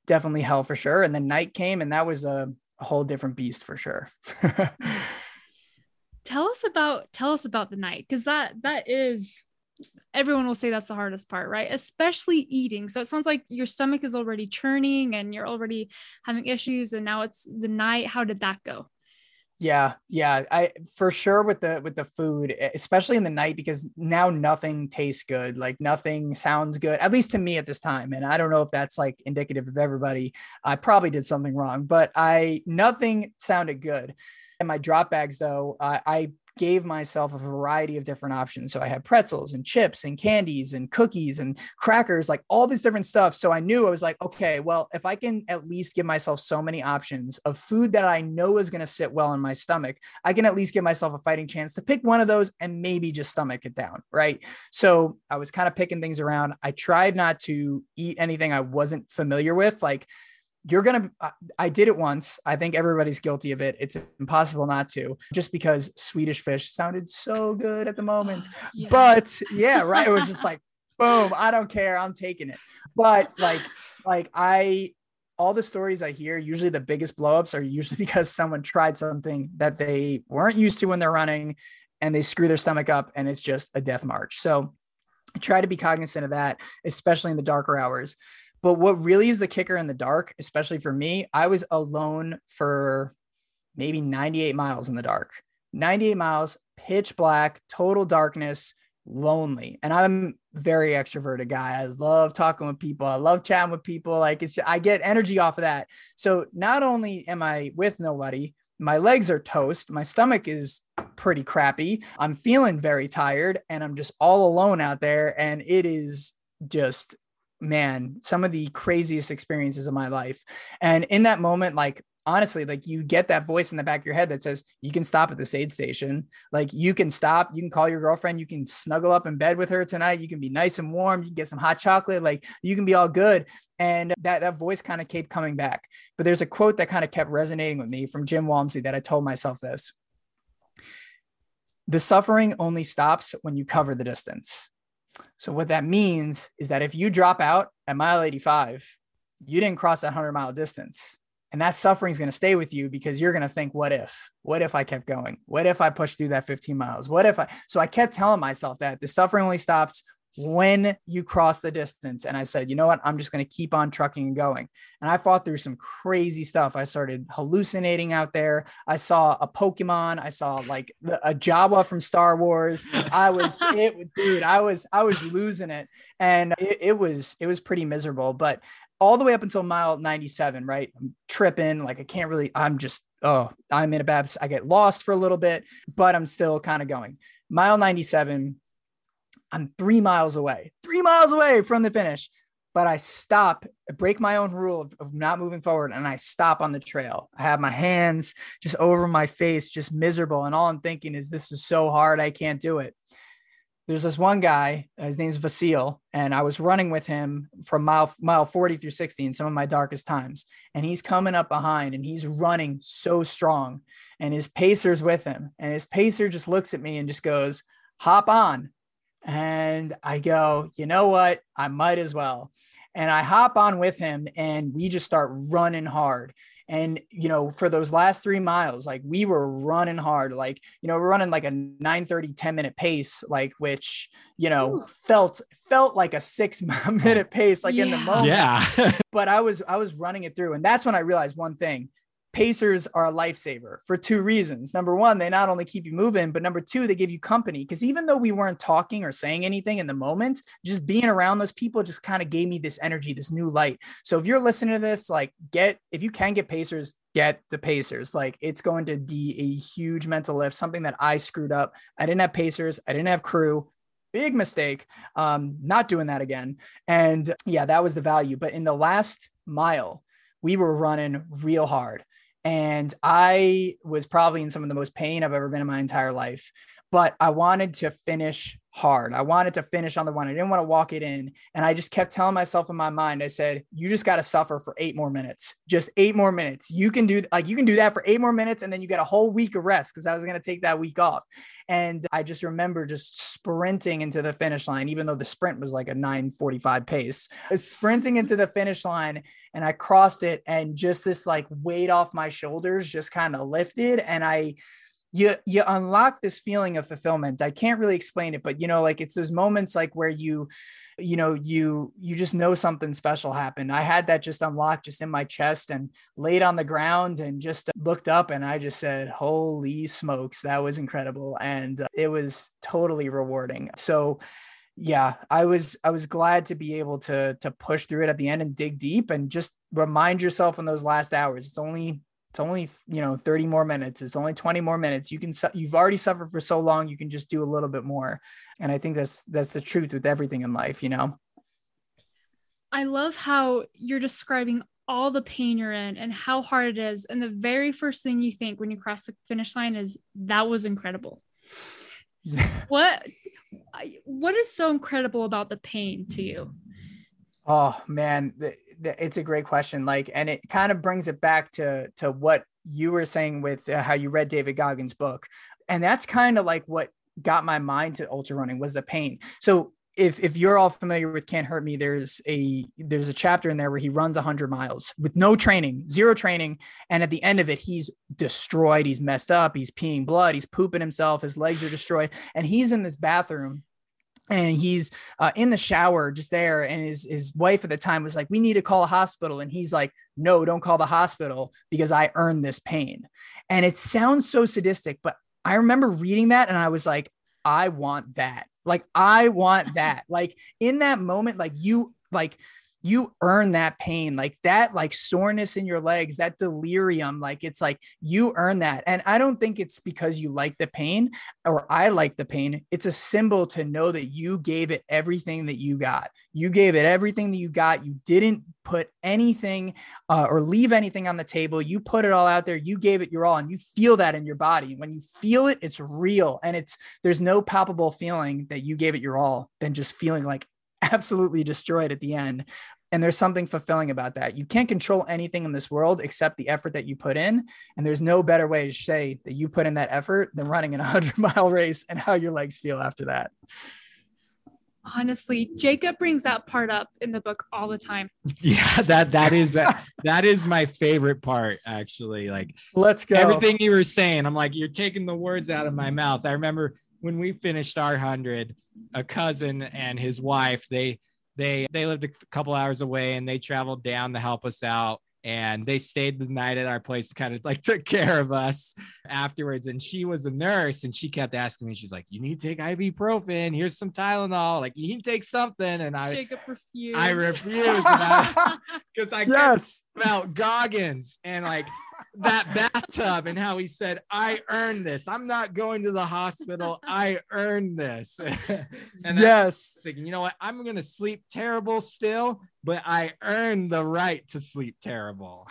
definitely hell for sure. And then night came and that was a, a whole different beast for sure. Tell us about, tell us about the night. Cause that, that is, everyone will say that's the hardest part, right? Especially eating. So it sounds like your stomach is already churning and you're already having issues and now it's the night. How did that go? Yeah. Yeah. I, for sure with the, with the food, especially in the night, because now nothing tastes good. Like nothing sounds good, at least to me at this time. And I don't know if that's like indicative of everybody. I probably did something wrong, but I, nothing sounded good. And my drop bags though, I, I gave myself a variety of different options. So I had pretzels and chips and candies and cookies and crackers, like all this different stuff. So I knew I was like, okay, well, if I can at least give myself so many options of food that I know is going to sit well in my stomach, I can at least give myself a fighting chance to pick one of those and maybe just stomach it down. Right. So I was kind of picking things around. I tried not to eat anything I wasn't familiar with. Like you're going to, I did it once. I think everybody's guilty of it. It's impossible not to, just because Swedish fish sounded so good at the moment, oh, yes. But yeah, right. It was just like, boom, I don't care. I'm taking it. But like, like I, all the stories I hear, usually the biggest blowups are usually because someone tried something that they weren't used to when they're running and they screw their stomach up and it's just a death march. So I try to be cognizant of that, especially in the darker hours. But what really is the kicker in the dark, especially for me, I was alone for maybe ninety-eight miles in the dark, ninety-eight miles, pitch black, total darkness, lonely. And I'm a very extroverted guy. I love talking with people. I love chatting with people. Like it's, just, I get energy off of that. So not only am I with nobody, my legs are toast. My stomach is pretty crappy. I'm feeling very tired and I'm just all alone out there. And it is just man, some of the craziest experiences of my life. And in that moment, like, honestly, like you get that voice in the back of your head that says, you can stop at this aid station. Like you can stop, you can call your girlfriend, you can snuggle up in bed with her tonight. You can be nice and warm. You can get some hot chocolate. Like you can be all good. And that, that voice kind of kept coming back, but there's a quote that kind of kept resonating with me from Jim Walmsley that I told myself this: the suffering only stops when you cover the distance. So what that means is that if you drop out at mile eighty-five, you didn't cross that hundred mile distance. And that suffering is going to stay with you because you're going to think, what if, what if I kept going? What if I pushed through that fifteen miles? What if I, so I kept telling myself that the suffering only stops when you cross the distance. And I said, you know what, I'm just going to keep on trucking and going. And I fought through some crazy stuff. I started hallucinating out there. I saw a Pokemon. I saw like a Jawa from Star Wars. I was, it, dude, I was, I was losing it. And it, it was, it was pretty miserable, but all the way up until mile ninety-seven, right? I'm tripping. Like I can't really, I'm just, oh, I'm in a bad, I get lost for a little bit, but I'm still kind of going. Mile ninety-seven, I'm three miles away, three miles away from the finish, but I stop, break my own rule of, of not moving forward. And I stop on the trail. I have my hands just over my face, just miserable. And all I'm thinking is, this is so hard. I can't do it. There's this one guy, his name's Vasil, and I was running with him from mile, mile forty through sixty in some of my darkest times. And he's coming up behind and he's running so strong and his pacer's with him. And his pacer just looks at me and just goes, hop on. And I go, you know what? I might as well. And I hop on with him and we just start running hard. And, you know, for those last three miles, like we were running hard, like, you know, we're running like a nine thirty, ten minute pace, like, which, you know, Ooh. felt, felt like a six minute pace, like yeah. in the moment, yeah. But I was, I was running it through. And that's when I realized one thing. Pacers are a lifesaver for two reasons. Number one, they not only keep you moving, but number two, they give you company. Because even though we weren't talking or saying anything in the moment, just being around those people just kind of gave me this energy, this new light. So if you're listening to this, like get, if you can get pacers, get the pacers. Like it's going to be a huge mental lift, something that I screwed up. I didn't have pacers. I didn't have crew. Big mistake. Um, not doing that again. And yeah, that was the value. But in the last mile, we were running real hard. And I was probably in some of the most pain I've ever been in my entire life, but I wanted to finish hard. I wanted to finish on the one. I didn't want to walk it in. And I just kept telling myself in my mind, I said, you just got to suffer for eight more minutes, just eight more minutes. You can do like, you can do that for eight more minutes. And then you get a whole week of rest. Cause I was going to take that week off. And I just remember just sprinting into the finish line, even though the sprint was like a nine forty-five pace, I was sprinting into the finish line and I crossed it. And just this like weight off my shoulders just kind of lifted. And I, you, you unlock this feeling of fulfillment. I can't really explain it, but you know, like it's those moments like where you, you know, you, you just know something special happened. I had that just unlocked just in my chest and laid on the ground and just looked up and I just said, holy smokes, that was incredible. And uh, it was totally rewarding. So yeah, I was, I was glad to be able to, to push through it at the end and dig deep and just remind yourself in those last hours, it's only, it's only, you know, thirty more minutes. It's only twenty more minutes. You can, su- you've already suffered for so long. You can just do a little bit more. And I think that's, that's the truth with everything in life, you know? I love how you're describing all the pain you're in and how hard it is. And the very first thing you think when you cross the finish line is that was incredible. Yeah. What, what is so incredible about the pain to you? Oh man, the, the, it's a great question. Like, and it kind of brings it back to, to what you were saying with uh, how you read David Goggins' book. And that's kind of like what got my mind to ultra running was the pain. So if, if you're all familiar with Can't Hurt Me, there's a, there's a chapter in there where he runs a hundred miles with no training, zero training. And at the end of it, he's destroyed. He's messed up. He's peeing blood. He's pooping himself. His legs are destroyed. And he's in this bathroom and he's uh, in the shower just there. And his, his wife at the time was like, we need to call a hospital. And he's like, no, don't call the hospital because I earned this pain. And it sounds so sadistic, but I remember reading that. And I was like, I want that. Like, I want that. Like in that moment, like you, like you earn that pain, like that, like soreness in your legs, that delirium, like it's like you earn that. And I don't think it's because you like the pain or I like the pain. It's a symbol to know that you gave it everything that you got. You gave it everything that you got. You didn't put anything uh, or leave anything on the table. You put it all out there. You gave it your all and you feel that in your body. When you feel it, it's real. And it's, there's no palpable feeling that you gave it your all than just feeling like absolutely destroyed at the end. And there's something fulfilling about that. You can't control anything in this world except the effort that you put in. And there's no better way to say that you put in that effort than running a hundred mile race and how your legs feel after that. Honestly, Jacob brings that part up in the book all the time. Yeah, that that is that is my favorite part, actually. Like, let's go. Everything you were saying, I'm like, you're taking the words out of my mouth. I remember when we finished our hundred, a cousin and his wife, they they they lived a couple hours away and they traveled down to help us out. And they stayed the night at our place to kind of like took care of us afterwards. And she was a nurse and she kept asking me, she's like, you need to take ibuprofen. Here's some Tylenol. Like, you need to take something. And I, Jacob refused. I refused. Because I, I yes. about Goggins and like that bathtub and how he said, I earned this. I'm not going to the hospital. I earned this. And yes. Thinking, you know what? I'm going to sleep terrible still, but I earned the right to sleep terrible.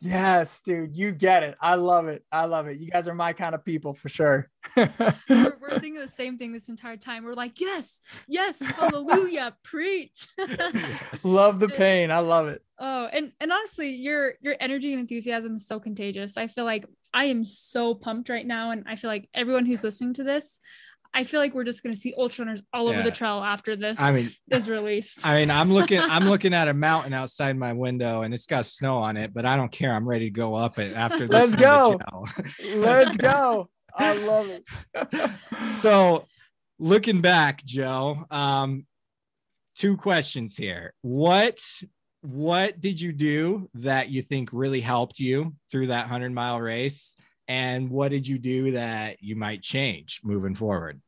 Yes, dude, you get it. I love it. I love it. You guys are my kind of people for sure. we're, we're thinking the same thing this entire time. We're like, yes, yes, hallelujah, preach. Love the pain. I love it. Oh, and and honestly, your your energy and enthusiasm is so contagious. I feel like I am so pumped right now, and I feel like everyone who's listening to this, I feel like we're just going to see ultra runners all yeah. over the trail after this I mean, is released. I mean, I'm looking, I'm looking at a mountain outside my window and it's got snow on it, but I don't care. I'm ready to go up it after this. Let's go. Let's go. I love it. So looking back, Joe, um, two questions here. What, what did you do that you think really helped you through that hundred mile race? And what did you do that you might change moving forward?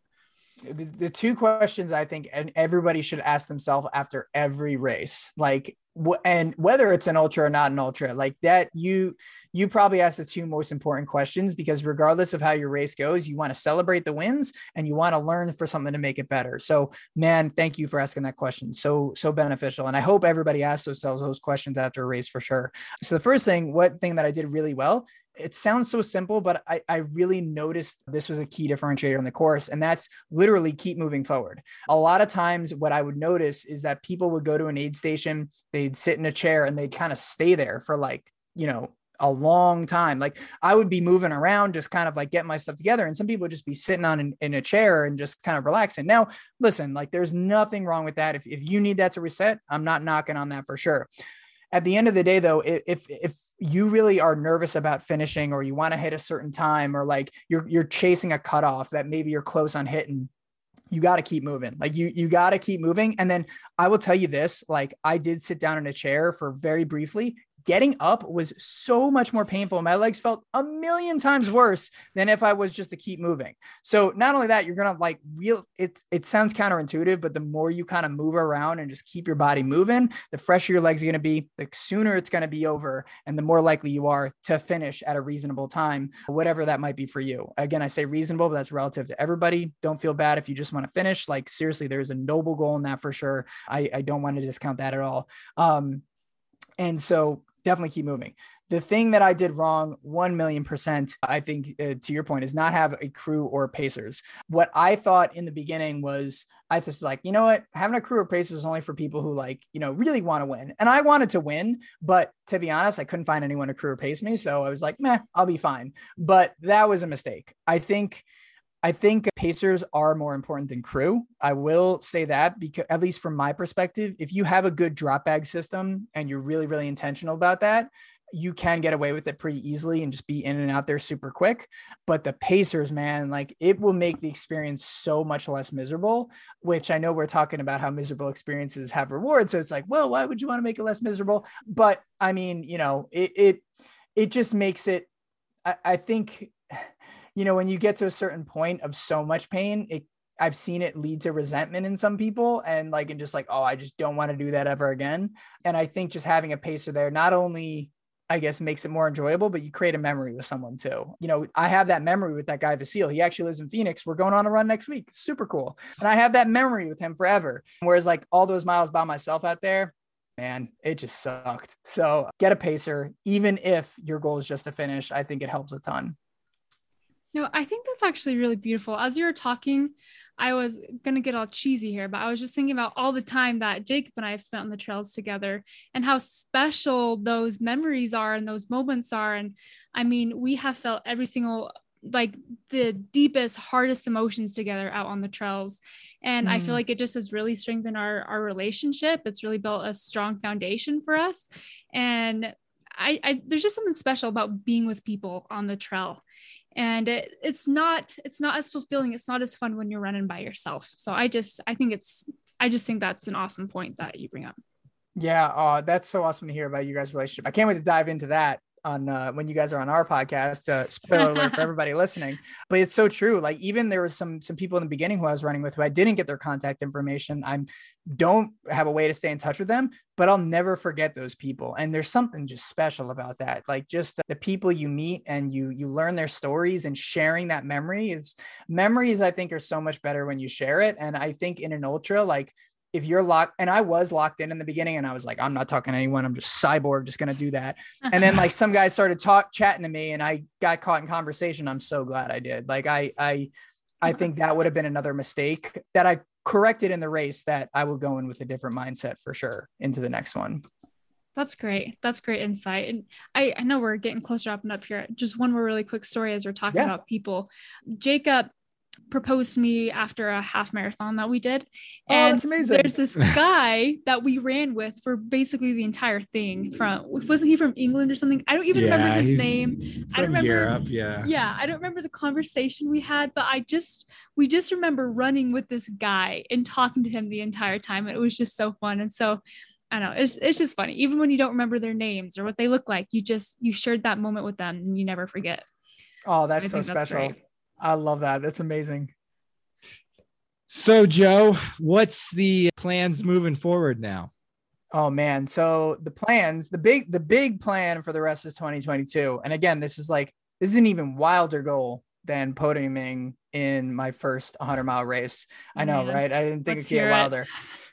The, the two questions I think everybody should ask themselves after every race, like, w- and whether it's an ultra or not an ultra, like that, you, you probably ask the two most important questions, because regardless of how your race goes, you want to celebrate the wins and you want to learn for something to make it better. So man, thank you for asking that question. So, so beneficial. And I hope everybody asks themselves those questions after a race for sure. So the first thing, what thing that I did really well, it sounds so simple, but I, I really noticed this was a key differentiator in the course. And that's literally keep moving forward. A lot of times what I would notice is that people would go to an aid station, they'd sit in a chair and they'd kind of stay there for like, you know, a long time. Like I would be moving around, just kind of like getting my stuff together. And some people would just be sitting on in, in a chair and just kind of relaxing. Now, listen, like there's nothing wrong with that. If, if you need that to reset, I'm not knocking on that for sure. At the end of the day, though, if if you really are nervous about finishing, or you want to hit a certain time, or like you're you're chasing a cutoff that maybe you're close on hitting, you got to keep moving. Like you you got to keep moving. And then I will tell you this, like I did sit down in a chair for very briefly. Getting up was so much more painful. My legs felt a million times worse than if I was just to keep moving. So not only that, you're going to like real, it's, it sounds counterintuitive, but the more you kind of move around and just keep your body moving, the fresher your legs are going to be, the sooner it's going to be over. And the more likely you are to finish at a reasonable time, whatever that might be for you. Again, I say reasonable, but that's relative to everybody. Don't feel bad if you just want to finish. Like seriously, there's a noble goal in that for sure. I, I don't want to discount that at all. Um, and so definitely keep moving. The thing that I did wrong, one million percent, I think uh, to your point, is not have a crew or pacers. What I thought in the beginning was, I was like, you know what, having a crew or pacers is only for people who like, you know, really want to win. And I wanted to win, but to be honest, I couldn't find anyone to crew or pace me. So I was like, meh, I'll be fine. But that was a mistake. I think I think pacers are more important than crew. I will say that, because at least from my perspective, if you have a good drop bag system and you're really, really intentional about that, you can get away with it pretty easily and just be in and out there super quick. But the pacers, man, like it will make the experience so much less miserable, which I know we're talking about how miserable experiences have rewards. So it's like, well, why would you want to make it less miserable? But I mean, you know, it, it, it just makes it, I, I think, you know, when you get to a certain point of so much pain, it, I've seen it lead to resentment in some people and like, and just like, oh, I just don't want to do that ever again. And I think just having a pacer there, not only, I guess, makes it more enjoyable, but you create a memory with someone too. You know, I have that memory with that guy, Vasil. He actually lives in Phoenix. We're going on a run next week. Super cool. And I have that memory with him forever. Whereas like all those miles by myself out there, man, it just sucked. So get a pacer, even if your goal is just to finish. I think it helps a ton. No, I think that's actually really beautiful. As you were talking, I was going to get all cheesy here, but I was just thinking about all the time that Jacob and I have spent on the trails together and how special those memories are and those moments are. And I mean, we have felt every single, like the deepest, hardest emotions together out on the trails. And mm-hmm. I feel like it just has really strengthened our, our relationship. It's really built a strong foundation for us. And I, I there's just something special about being with people on the trail. And it, it's not, it's not as fulfilling. It's not as fun when you're running by yourself. So I just, I think it's, I just think that's an awesome point that you bring up. Yeah. Uh, that's so awesome to hear about you guys' relationship. I can't wait to dive into that on, uh, when you guys are on our podcast, uh, spoiler alert for everybody listening, but it's so true. Like even there was some, some people in the beginning who I was running with, who I didn't get their contact information. I'm don't have a way to stay in touch with them, but I'll never forget those people. And there's something just special about that. Like just the people you meet and you, you learn their stories and sharing that memory is memories. I think are so much better when you share it. And I think in an ultra, like if you're locked, and I was locked in in the beginning and I was like, I'm not talking to anyone. I'm just cyborg, just going to do that. And then like some guys started talk chatting to me and I got caught in conversation. I'm so glad I did. Like I, I, I think that would have been another mistake that I corrected in the race that I will go in with a different mindset for sure into the next one. That's great. That's great insight. And I, I know we're getting closer up and up here. Just one more really quick story as we're talking yeah. about people. Jacob proposed to me after a half marathon that we did. Oh, and that's amazing. There's this guy that we ran with for basically the entire thing from, wasn't he from England or something? I don't even yeah, remember his name. I don't remember. Europe, yeah. Yeah. I don't remember the conversation we had, but I just, we just remember running with this guy and talking to him the entire time. It was just so fun. And so I know it's, it's just funny. Even when you don't remember their names or what they look like, you just, you shared that moment with them and you never forget. Oh, that's so, so special. That's I love that. That's amazing. So Joe, what's the plans moving forward now? Oh man. So the plans, the big, the big plan for the rest of twenty twenty-two. And again, this is like, this is an even wilder goal than podiuming in my first one hundred mile race. I know, man. Right? I didn't think Let's it'd get wilder. It.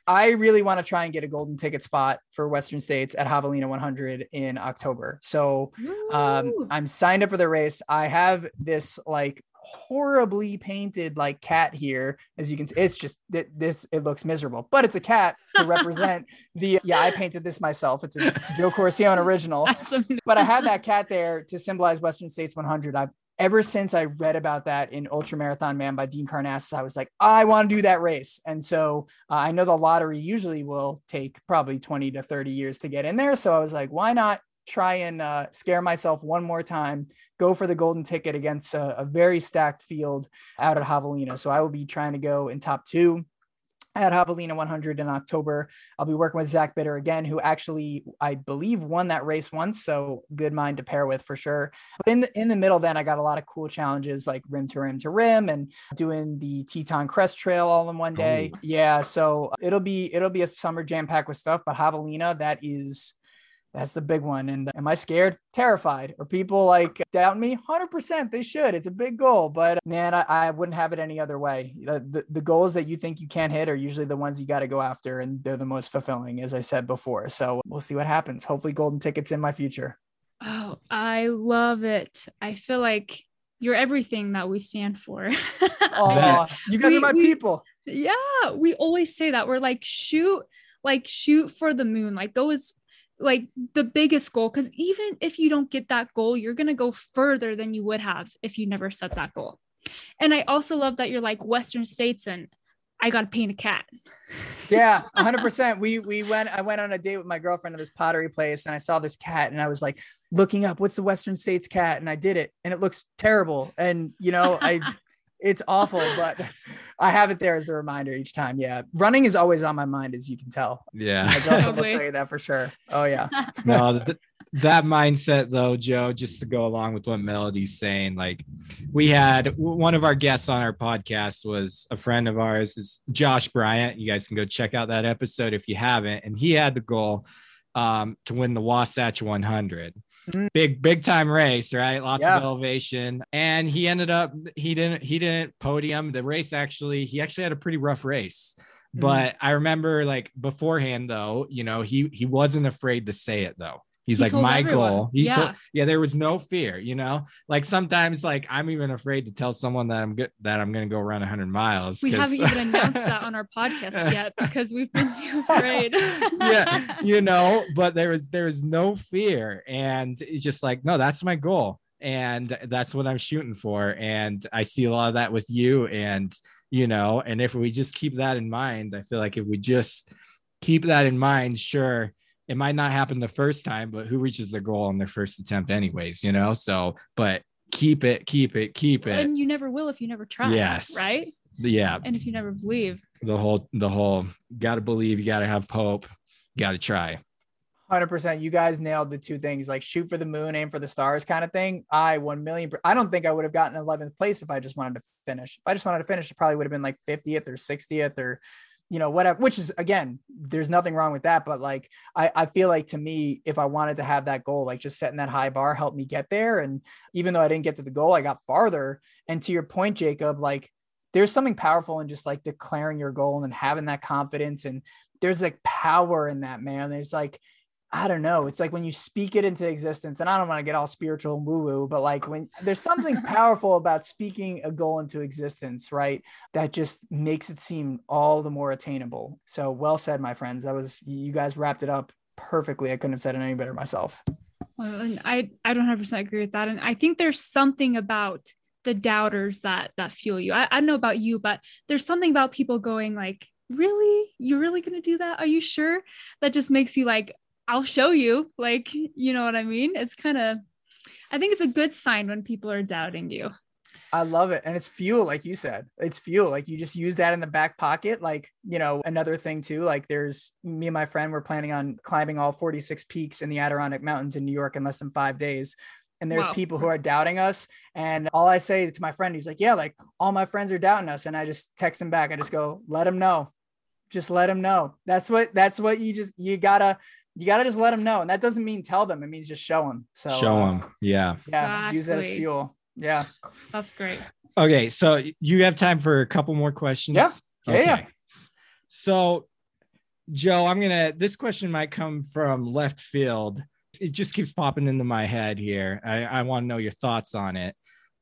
I really want to try and get a golden ticket spot for Western States at Javelina one hundred in October. So um, I'm signed up for the race. I have this like horribly painted like cat here, as you can see. It's just that this, it looks miserable, but it's a cat to represent the, yeah, I painted this myself. It's a Joe Corcione original, but I had that cat there to symbolize Western States one hundred. I've ever since I read about that in Ultramarathon Man by Dean Karnazes, I was like, I want to do that race. And so uh, I know the lottery usually will take probably twenty to thirty years to get in there. So I was like, why not try and uh, scare myself one more time, go for the golden ticket against a, a very stacked field out at Javelina. So I will be trying to go in top two at Javelina one hundred in October. I'll be working with Zach Bitter again, who actually, I believe, won that race once. So good mind to pair with for sure. But in the, in the middle, then I got a lot of cool challenges like rim to rim to rim and doing the Teton Crest Trail all in one day. Oh. Yeah. So it'll be, it'll be a summer jam packed with stuff, but Javelina, that is, that's the big one. And am I scared? Terrified. Are people like doubt me? one hundred percent they should. It's a big goal, but man, I, I wouldn't have it any other way. The, the, the goals that you think you can't hit are usually the ones you got to go after. And they're the most fulfilling, as I said before. So we'll see what happens. Hopefully golden tickets in my future. Oh, I love it. I feel like you're everything that we stand for. Oh, you guys we, are my we, people. Yeah. We always say that. We're like, shoot, like shoot for the moon. Like go as like the biggest goal. Cause even if you don't get that goal, you're going to go further than you would have if you never set that goal. And I also love that you're like Western States and I got to paint a cat. Yeah. A hundred percent. We, we went, I went on a date with my girlfriend at this pottery place and I saw this cat and I was like looking up, what's the Western States cat? And I did it and it looks terrible. And you know, I, it's awful, but I have it there as a reminder each time. Yeah. Running is always on my mind, as you can tell. Yeah. I don't will tell you that for sure. Oh yeah. No, th- that mindset though, Joe, just to go along with what Melody's saying, like we had one of our guests on our podcast was a friend of ours is Josh Bryant. You guys can go check out that episode if you haven't. And he had the goal um, to win the Wasatch one hundred. Big, big time race, right? Lots yeah. of elevation. And he ended up, he didn't, he didn't podium the race. Actually, he actually had a pretty rough race, mm-hmm. but I remember like beforehand though, you know, he, he wasn't afraid to say it though. He's he like, my everyone. Goal. He yeah. Told, yeah. There was no fear, you know, like sometimes like I'm even afraid to tell someone that I'm good, that I'm going to go around a hundred miles. We haven't even announced that on our podcast yet because we've been too afraid. Yeah. You know, but there was, there was no fear and it's just like, no, that's my goal. And that's what I'm shooting for. And I see a lot of that with you and, you know, and if we just keep that in mind, I feel like if we just keep that in mind, sure. It might not happen the first time, but who reaches their goal on their first attempt anyways, you know? So, but keep it, keep it, keep it. And you never will if you never try. Yes. Right? Yeah. And if you never believe. The whole, the whole, got to believe, you got to have hope, got to try. one hundred percent. You guys nailed the two things, like shoot for the moon, aim for the stars kind of thing. I one million. I don't think I would have gotten eleventh place if I just wanted to finish. If I just wanted to finish, it probably would have been like fiftieth or sixtieth or you know, whatever, which is, again, there's nothing wrong with that. But like, I, I feel like to me, if I wanted to have that goal, like just setting that high bar helped me get there. And even though I didn't get to the goal, I got farther. And to your point, Jacob, like there's something powerful in just like declaring your goal and then having that confidence. And there's like power in that, man. There's like, I don't know. It's like when you speak it into existence and I don't want to get all spiritual and woo woo, but like when there's something powerful about speaking a goal into existence, right? That just makes it seem all the more attainable. So well said, my friends, that was, you guys wrapped it up perfectly. I couldn't have said it any better myself. Well, and I, I don't one hundred percent agree with that. And I think there's something about the doubters that, that fuel you. I, I don't know about you, but there's something about people going like, really, you're really going to do that? Are you sure? That just makes you like, I'll show you, like, you know what I mean? It's kind of, I think it's a good sign when people are doubting you. I love it. And it's fuel. Like you said, it's fuel. Like you just use that in the back pocket. Like, you know, another thing too, like there's me and my friend, we're planning on climbing all forty-six peaks in the Adirondack Mountains in New York in less than five days. And there's wow. people who are doubting us. And all I say to my friend, he's like, yeah, like all my friends are doubting us. And I just text him back. I just go, let them know. Just let them know. That's what, that's what you just, you gotta, You got to just let them know. And that doesn't mean tell them. It means just show them. So show them. Yeah. Yeah. Exactly. Use that as fuel. Yeah. That's great. Okay. So you have time for a couple more questions. Yeah. Okay. Yeah. So Joe, I'm going to, this question might come from left field. It just keeps popping into my head here. I, I want to know your thoughts on it.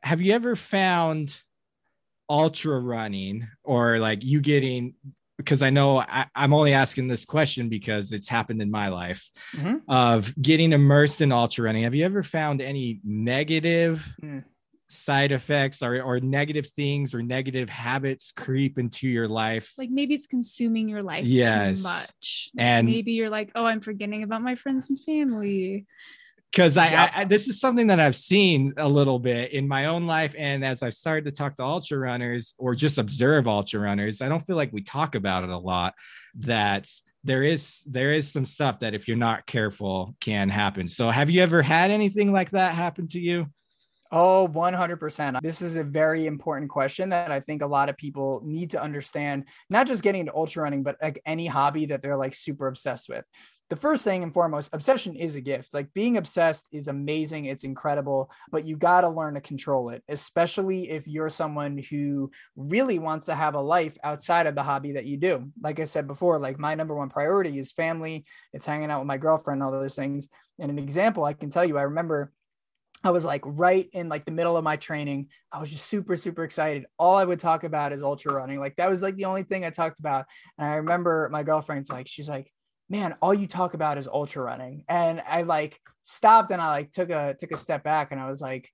Have you ever found ultra running or like you getting, because I know I, I'm only asking this question because it's happened in my life mm-hmm. of getting immersed in ultra running. Have you ever found any negative mm. side effects or, or negative things or negative habits creep into your life. Like maybe it's consuming your life yes. too much. And maybe you're like, oh, I'm forgetting about my friends and family. Cause I, yeah. I, I, this is something that I've seen a little bit in my own life. And as I've started to talk to ultra runners or just observe ultra runners, I don't feel like we talk about it a lot, that there is, there is some stuff that if you're not careful can happen. So have you ever had anything like that happen to you? Oh, one hundred percent. This is a very important question that I think a lot of people need to understand, not just getting into ultra running, but like any hobby that they're like super obsessed with. The first thing and foremost, obsession is a gift. Like being obsessed is amazing. It's incredible, but you got to learn to control it, especially if you're someone who really wants to have a life outside of the hobby that you do. Like I said before, like my number one priority is family. It's hanging out with my girlfriend, all those things. And an example I can tell you, I remember I was like right in like the middle of my training. I was just super, super excited. All I would talk about is ultra running. Like that was like the only thing I talked about. And I remember my girlfriend's like, she's like, man, all you talk about is ultra running. And I like stopped and I like took a, took a step back and I was like,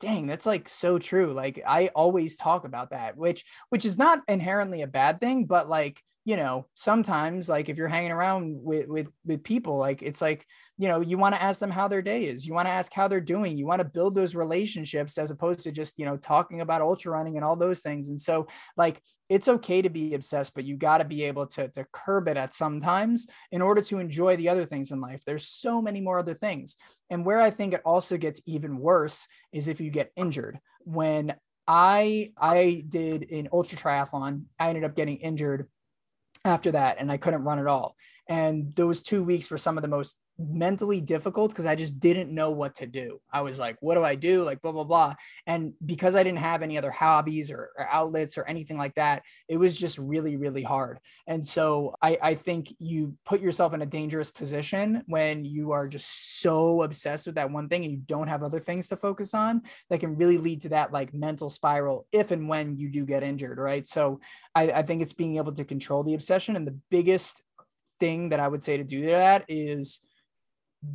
dang, that's like so true. Like I always talk about that, which, which is not inherently a bad thing, but like, you know, sometimes like if you're hanging around with, with, with people, like, it's like, you know, you want to ask them how their day is. You want to ask how they're doing. You want to build those relationships as opposed to just, you know, talking about ultra running and all those things. And so like, it's okay to be obsessed, but you got to be able to, to curb it at some times in order to enjoy the other things in life. There's so many more other things. And where I think it also gets even worse is if you get injured. When I, I did an ultra triathlon, I ended up getting injured after that, and I couldn't run at all. And those two weeks were some of the most mentally difficult because I just didn't know what to do. I was like, what do I do? Like blah, blah, blah. And because I didn't have any other hobbies or, or outlets or anything like that, it was just really, really hard. And so I, I think you put yourself in a dangerous position when you are just so obsessed with that one thing and you don't have other things to focus on that can really lead to that like mental spiral if and when you do get injured, right? So I, I think it's being able to control the obsession. And the biggest thing that I would say to do that is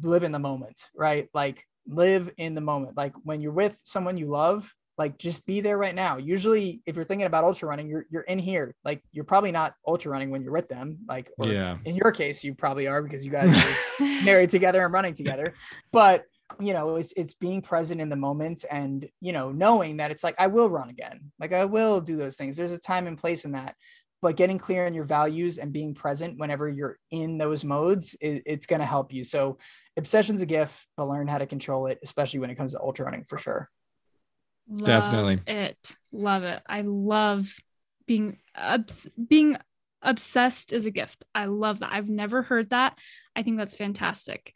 live in the moment, right? Like live in the moment. Like when you're with someone you love, like just be there right now. Usually if you're thinking about ultra running, you're, you're in here. Like you're probably not ultra running when you're with them. Like or yeah. in your case, you probably are because you guys are married together and running together, but you know, it's, it's being present in the moment and, you know, knowing that it's like, I will run again. Like I will do those things. There's a time and place in that. But getting clear on your values and being present whenever you're in those modes, it, it's going to help you. So obsession's a gift, but learn how to control it, especially when it comes to ultra running for sure. Love Definitely. It. Love it. I love being, obs- being obsessed is a gift. I love that. I've never heard that. I think that's fantastic.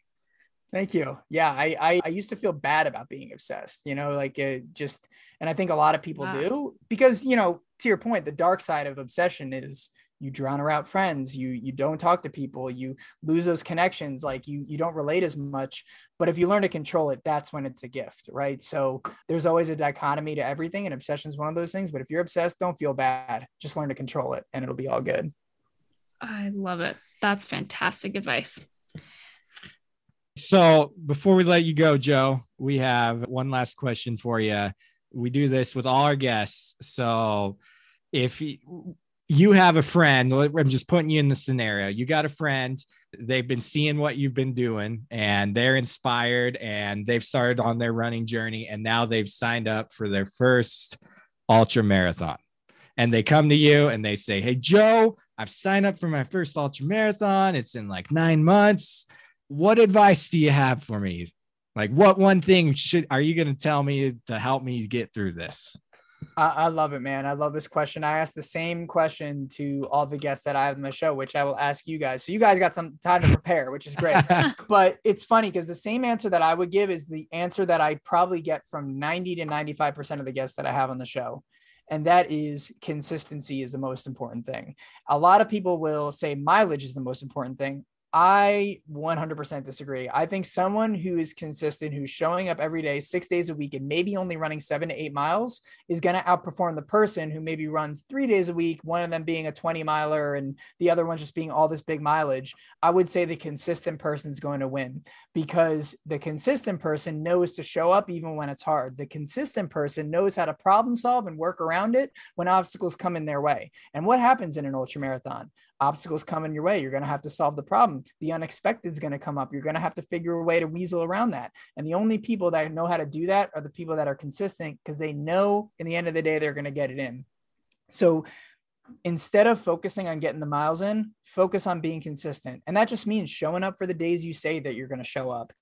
Thank you. Yeah. I, I, I used to feel bad about being obsessed, you know, like it just, and I think a lot of people wow. do because, you know, to your point, the dark side of obsession is you drown out friends. You, you don't talk to people, you lose those connections. Like you, you don't relate as much, but if you learn to control it, that's when it's a gift, right? So there's always a dichotomy to everything, and obsession is one of those things, but if you're obsessed, don't feel bad, just learn to control it and it'll be all good. I love it. That's fantastic advice. So before we let you go, Joe, we have one last question for you. We do this with all our guests. So if you have a friend, I'm just putting you in the scenario. You got a friend, they've been seeing what you've been doing and they're inspired and they've started on their running journey. And now they've signed up for their first ultra marathon and they come to you and they say, hey, Joe, I've signed up for my first ultra marathon. It's in like nine months. What advice do you have for me? Like what one thing should, are you going to tell me to help me get through this? I, I love it, man. I love this question. I asked the same question to all the guests that I have on the show, which I will ask you guys. So you guys got some time to prepare, which is great, but it's funny because the same answer that I would give is the answer that I probably get from ninety to ninety-five percent of the guests that I have on the show. And that is consistency is the most important thing. A lot of people will say mileage is the most important thing. I one hundred percent disagree. I think someone who is consistent, who's showing up every day, six days a week, and maybe only running seven to eight miles is going to outperform the person who maybe runs three days a week, one of them being a twenty miler and the other one just being all this big mileage. I would say the consistent person is going to win because the consistent person knows to show up even when it's hard. The consistent person knows how to problem solve and work around it when obstacles come in their way. And what happens in an ultra marathon? Obstacles come in your way. You're going to have to solve the problem. The unexpected is going to come up. You're going to have to figure a way to weasel around that. And the only people that know how to do that are the people that are consistent because they know in the end of the day, they're going to get it in. So instead of focusing on getting the miles in, focus on being consistent. And that just means showing up for the days you say that you're going to show up.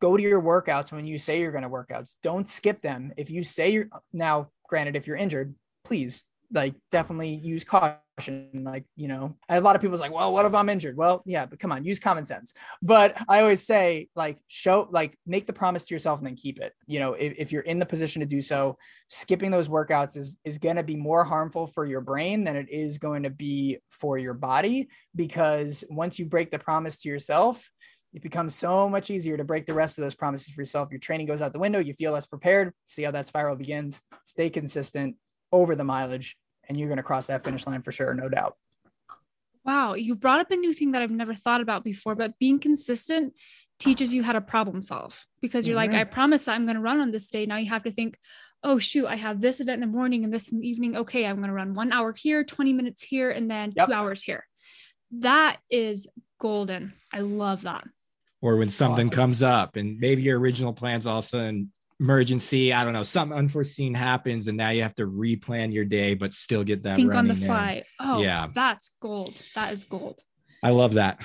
Go to your workouts when you say you're going to workouts. Don't skip them. If you say you're now, granted, if you're injured, please like definitely use caution. Like, you know, a lot of people's like, well, what if I'm injured? Well, yeah, but come on, use common sense. But I always say like, show, like make the promise to yourself and then keep it. You know, if, if you're in the position to do so, skipping those workouts is, is going to be more harmful for your brain than it is going to be for your body. Because once you break the promise to yourself, it becomes so much easier to break the rest of those promises for yourself. Your training goes out the window. You feel less prepared. See how that spiral begins. Stay consistent over the mileage. And you're going to cross that finish line for sure. No doubt. Wow. You brought up a new thing that I've never thought about before, but being consistent teaches you how to problem solve because you're mm-hmm. like, I promise I'm going to run on this day. Now you have to think, oh shoot, I have this event in the morning and this in the evening. Okay. I'm going to run one hour here, twenty minutes here, and then yep. two hours here. That is golden. I love that. Or when That's something awesome. comes up and maybe your original plans all of a sudden emergency, I don't know, something unforeseen happens and now you have to replan your day, but still get that think on the fly. In. Oh yeah. That's gold. That is gold. I love that.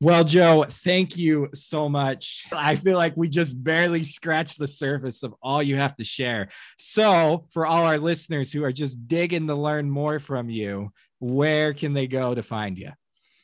Well, Joe, thank you so much. I feel like we just barely scratched the surface of all you have to share. So for all our listeners who are just digging to learn more from you, where can they go to find you?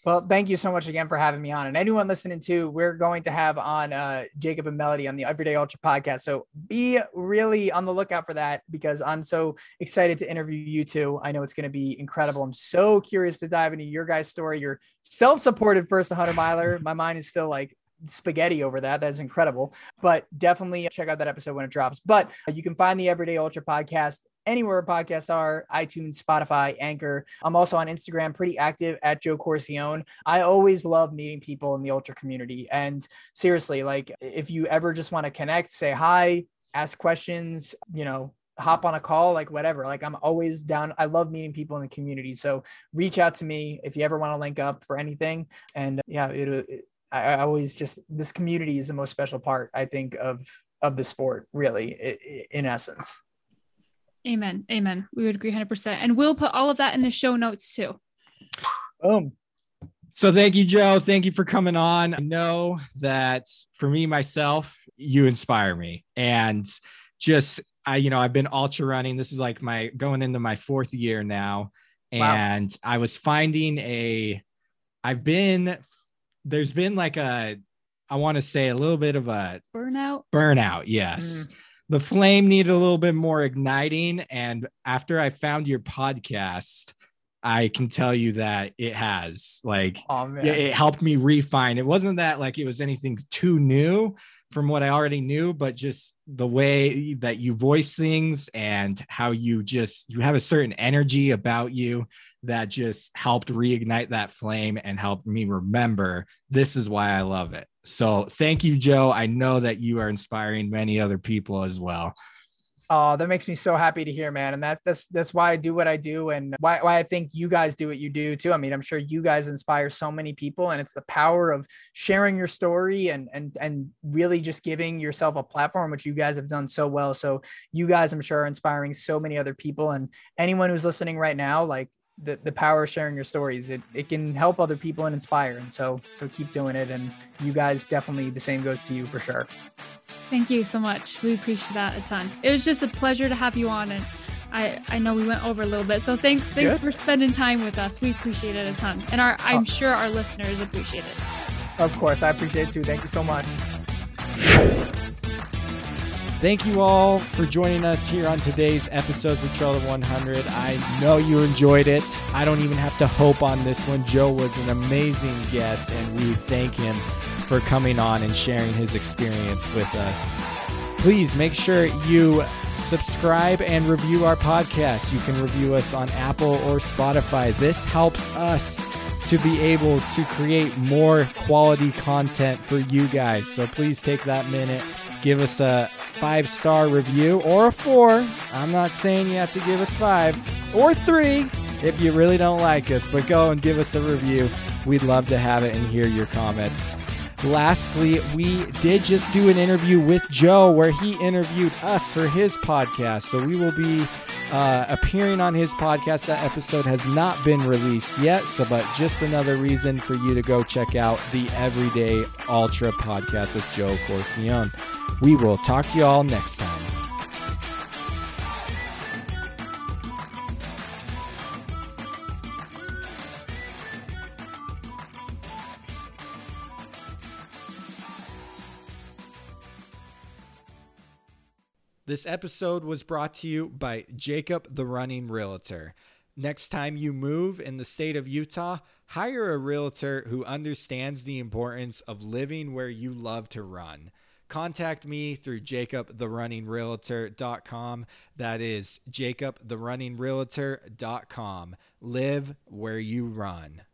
Well, thank you so much again for having me on. And anyone listening to, we're going to have on uh, Jacob and Melody on the Everyday Ultra podcast. So be really on the lookout for that because I'm so excited to interview you two. I know it's going to be incredible. I'm so curious to dive into your guys' story, your self-supported first one hundred miler. My mind is still like spaghetti over that. That is incredible. But definitely check out that episode when it drops. But you can find the Everyday Ultra podcast anywhere podcasts are, iTunes, Spotify, Anchor. I'm also on Instagram, pretty active at Joe Corcione. I always love meeting people in the ultra community. And seriously, like if you ever just want to connect, say hi, ask questions, you know, hop on a call, like whatever, like I'm always down. I love meeting people in the community. So reach out to me if you ever want to link up for anything. And yeah, it, it I always just, this community is the most special part, I think, of, of the sport, really, it, it, in essence. Amen. Amen. We would agree one hundred percent. And we'll put all of that in the show notes too. Boom. So thank you, Joe. Thank you for coming on. I know that for me, myself, you inspire me. And just, I, you know, I've been ultra running. This is like my going into my fourth year now. And wow. I was finding a, I've been, there's been like a, I want to say a little bit of a burnout. Burnout. Yes. Mm. The flame needed a little bit more igniting. And after I found your podcast, I can tell you that it has like, oh, it, it helped me refine. It wasn't that like it was anything too new from what I already knew, but just the way that you voice things and how you just, you have a certain energy about you that just helped reignite that flame and helped me remember this is why I love it. So thank you, Joe. I know that you are inspiring many other people as well. Oh, that makes me so happy to hear, man. And that's, that's, that's why I do what I do and why, why I think you guys do what you do too. I mean, I'm sure you guys inspire so many people and it's the power of sharing your story and, and, and really just giving yourself a platform, which you guys have done so well. So you guys, I'm sure, are inspiring so many other people and anyone who's listening right now, like, The, the power of sharing your stories, it it can help other people and inspire, and so so keep doing it. And you guys, definitely the same goes to you for sure. Thank you so much. We appreciate that a ton. It was just a pleasure to have you on, and I I know we went over a little bit, so thanks thanks Good. for spending time with us. We appreciate it a ton, and our I'm oh. sure our listeners appreciate it. Of course, I appreciate it too. Thank you so much. Thank you all for joining us here on today's episode for Trail to one hundred. I know you enjoyed it. I don't even have to hope on this one. Joe was an amazing guest, and we thank him for coming on and sharing his experience with us. Please make sure you subscribe and review our podcast. You can review us on Apple or Spotify. This helps us to be able to create more quality content for you guys. So please take that minute. Give us a five-star review or a four. I'm not saying you have to give us five or three if you really don't like us, but go and give us a review. We'd love to have it and hear your comments. Lastly, we did just do an interview with Joe where he interviewed us for his podcast. So we will be uh, appearing on his podcast. That episode has not been released yet. So, but just another reason for you to go check out the Everyday Ultra podcast with Joe Corcion. We will talk to you all next time. This episode was brought to you by Jacob the Running Realtor. Next time you move in the state of Utah, hire a realtor who understands the importance of living where you love to run. Contact me through jacob the running realtor dot com. That is jacob the running realtor dot com. Live where you run.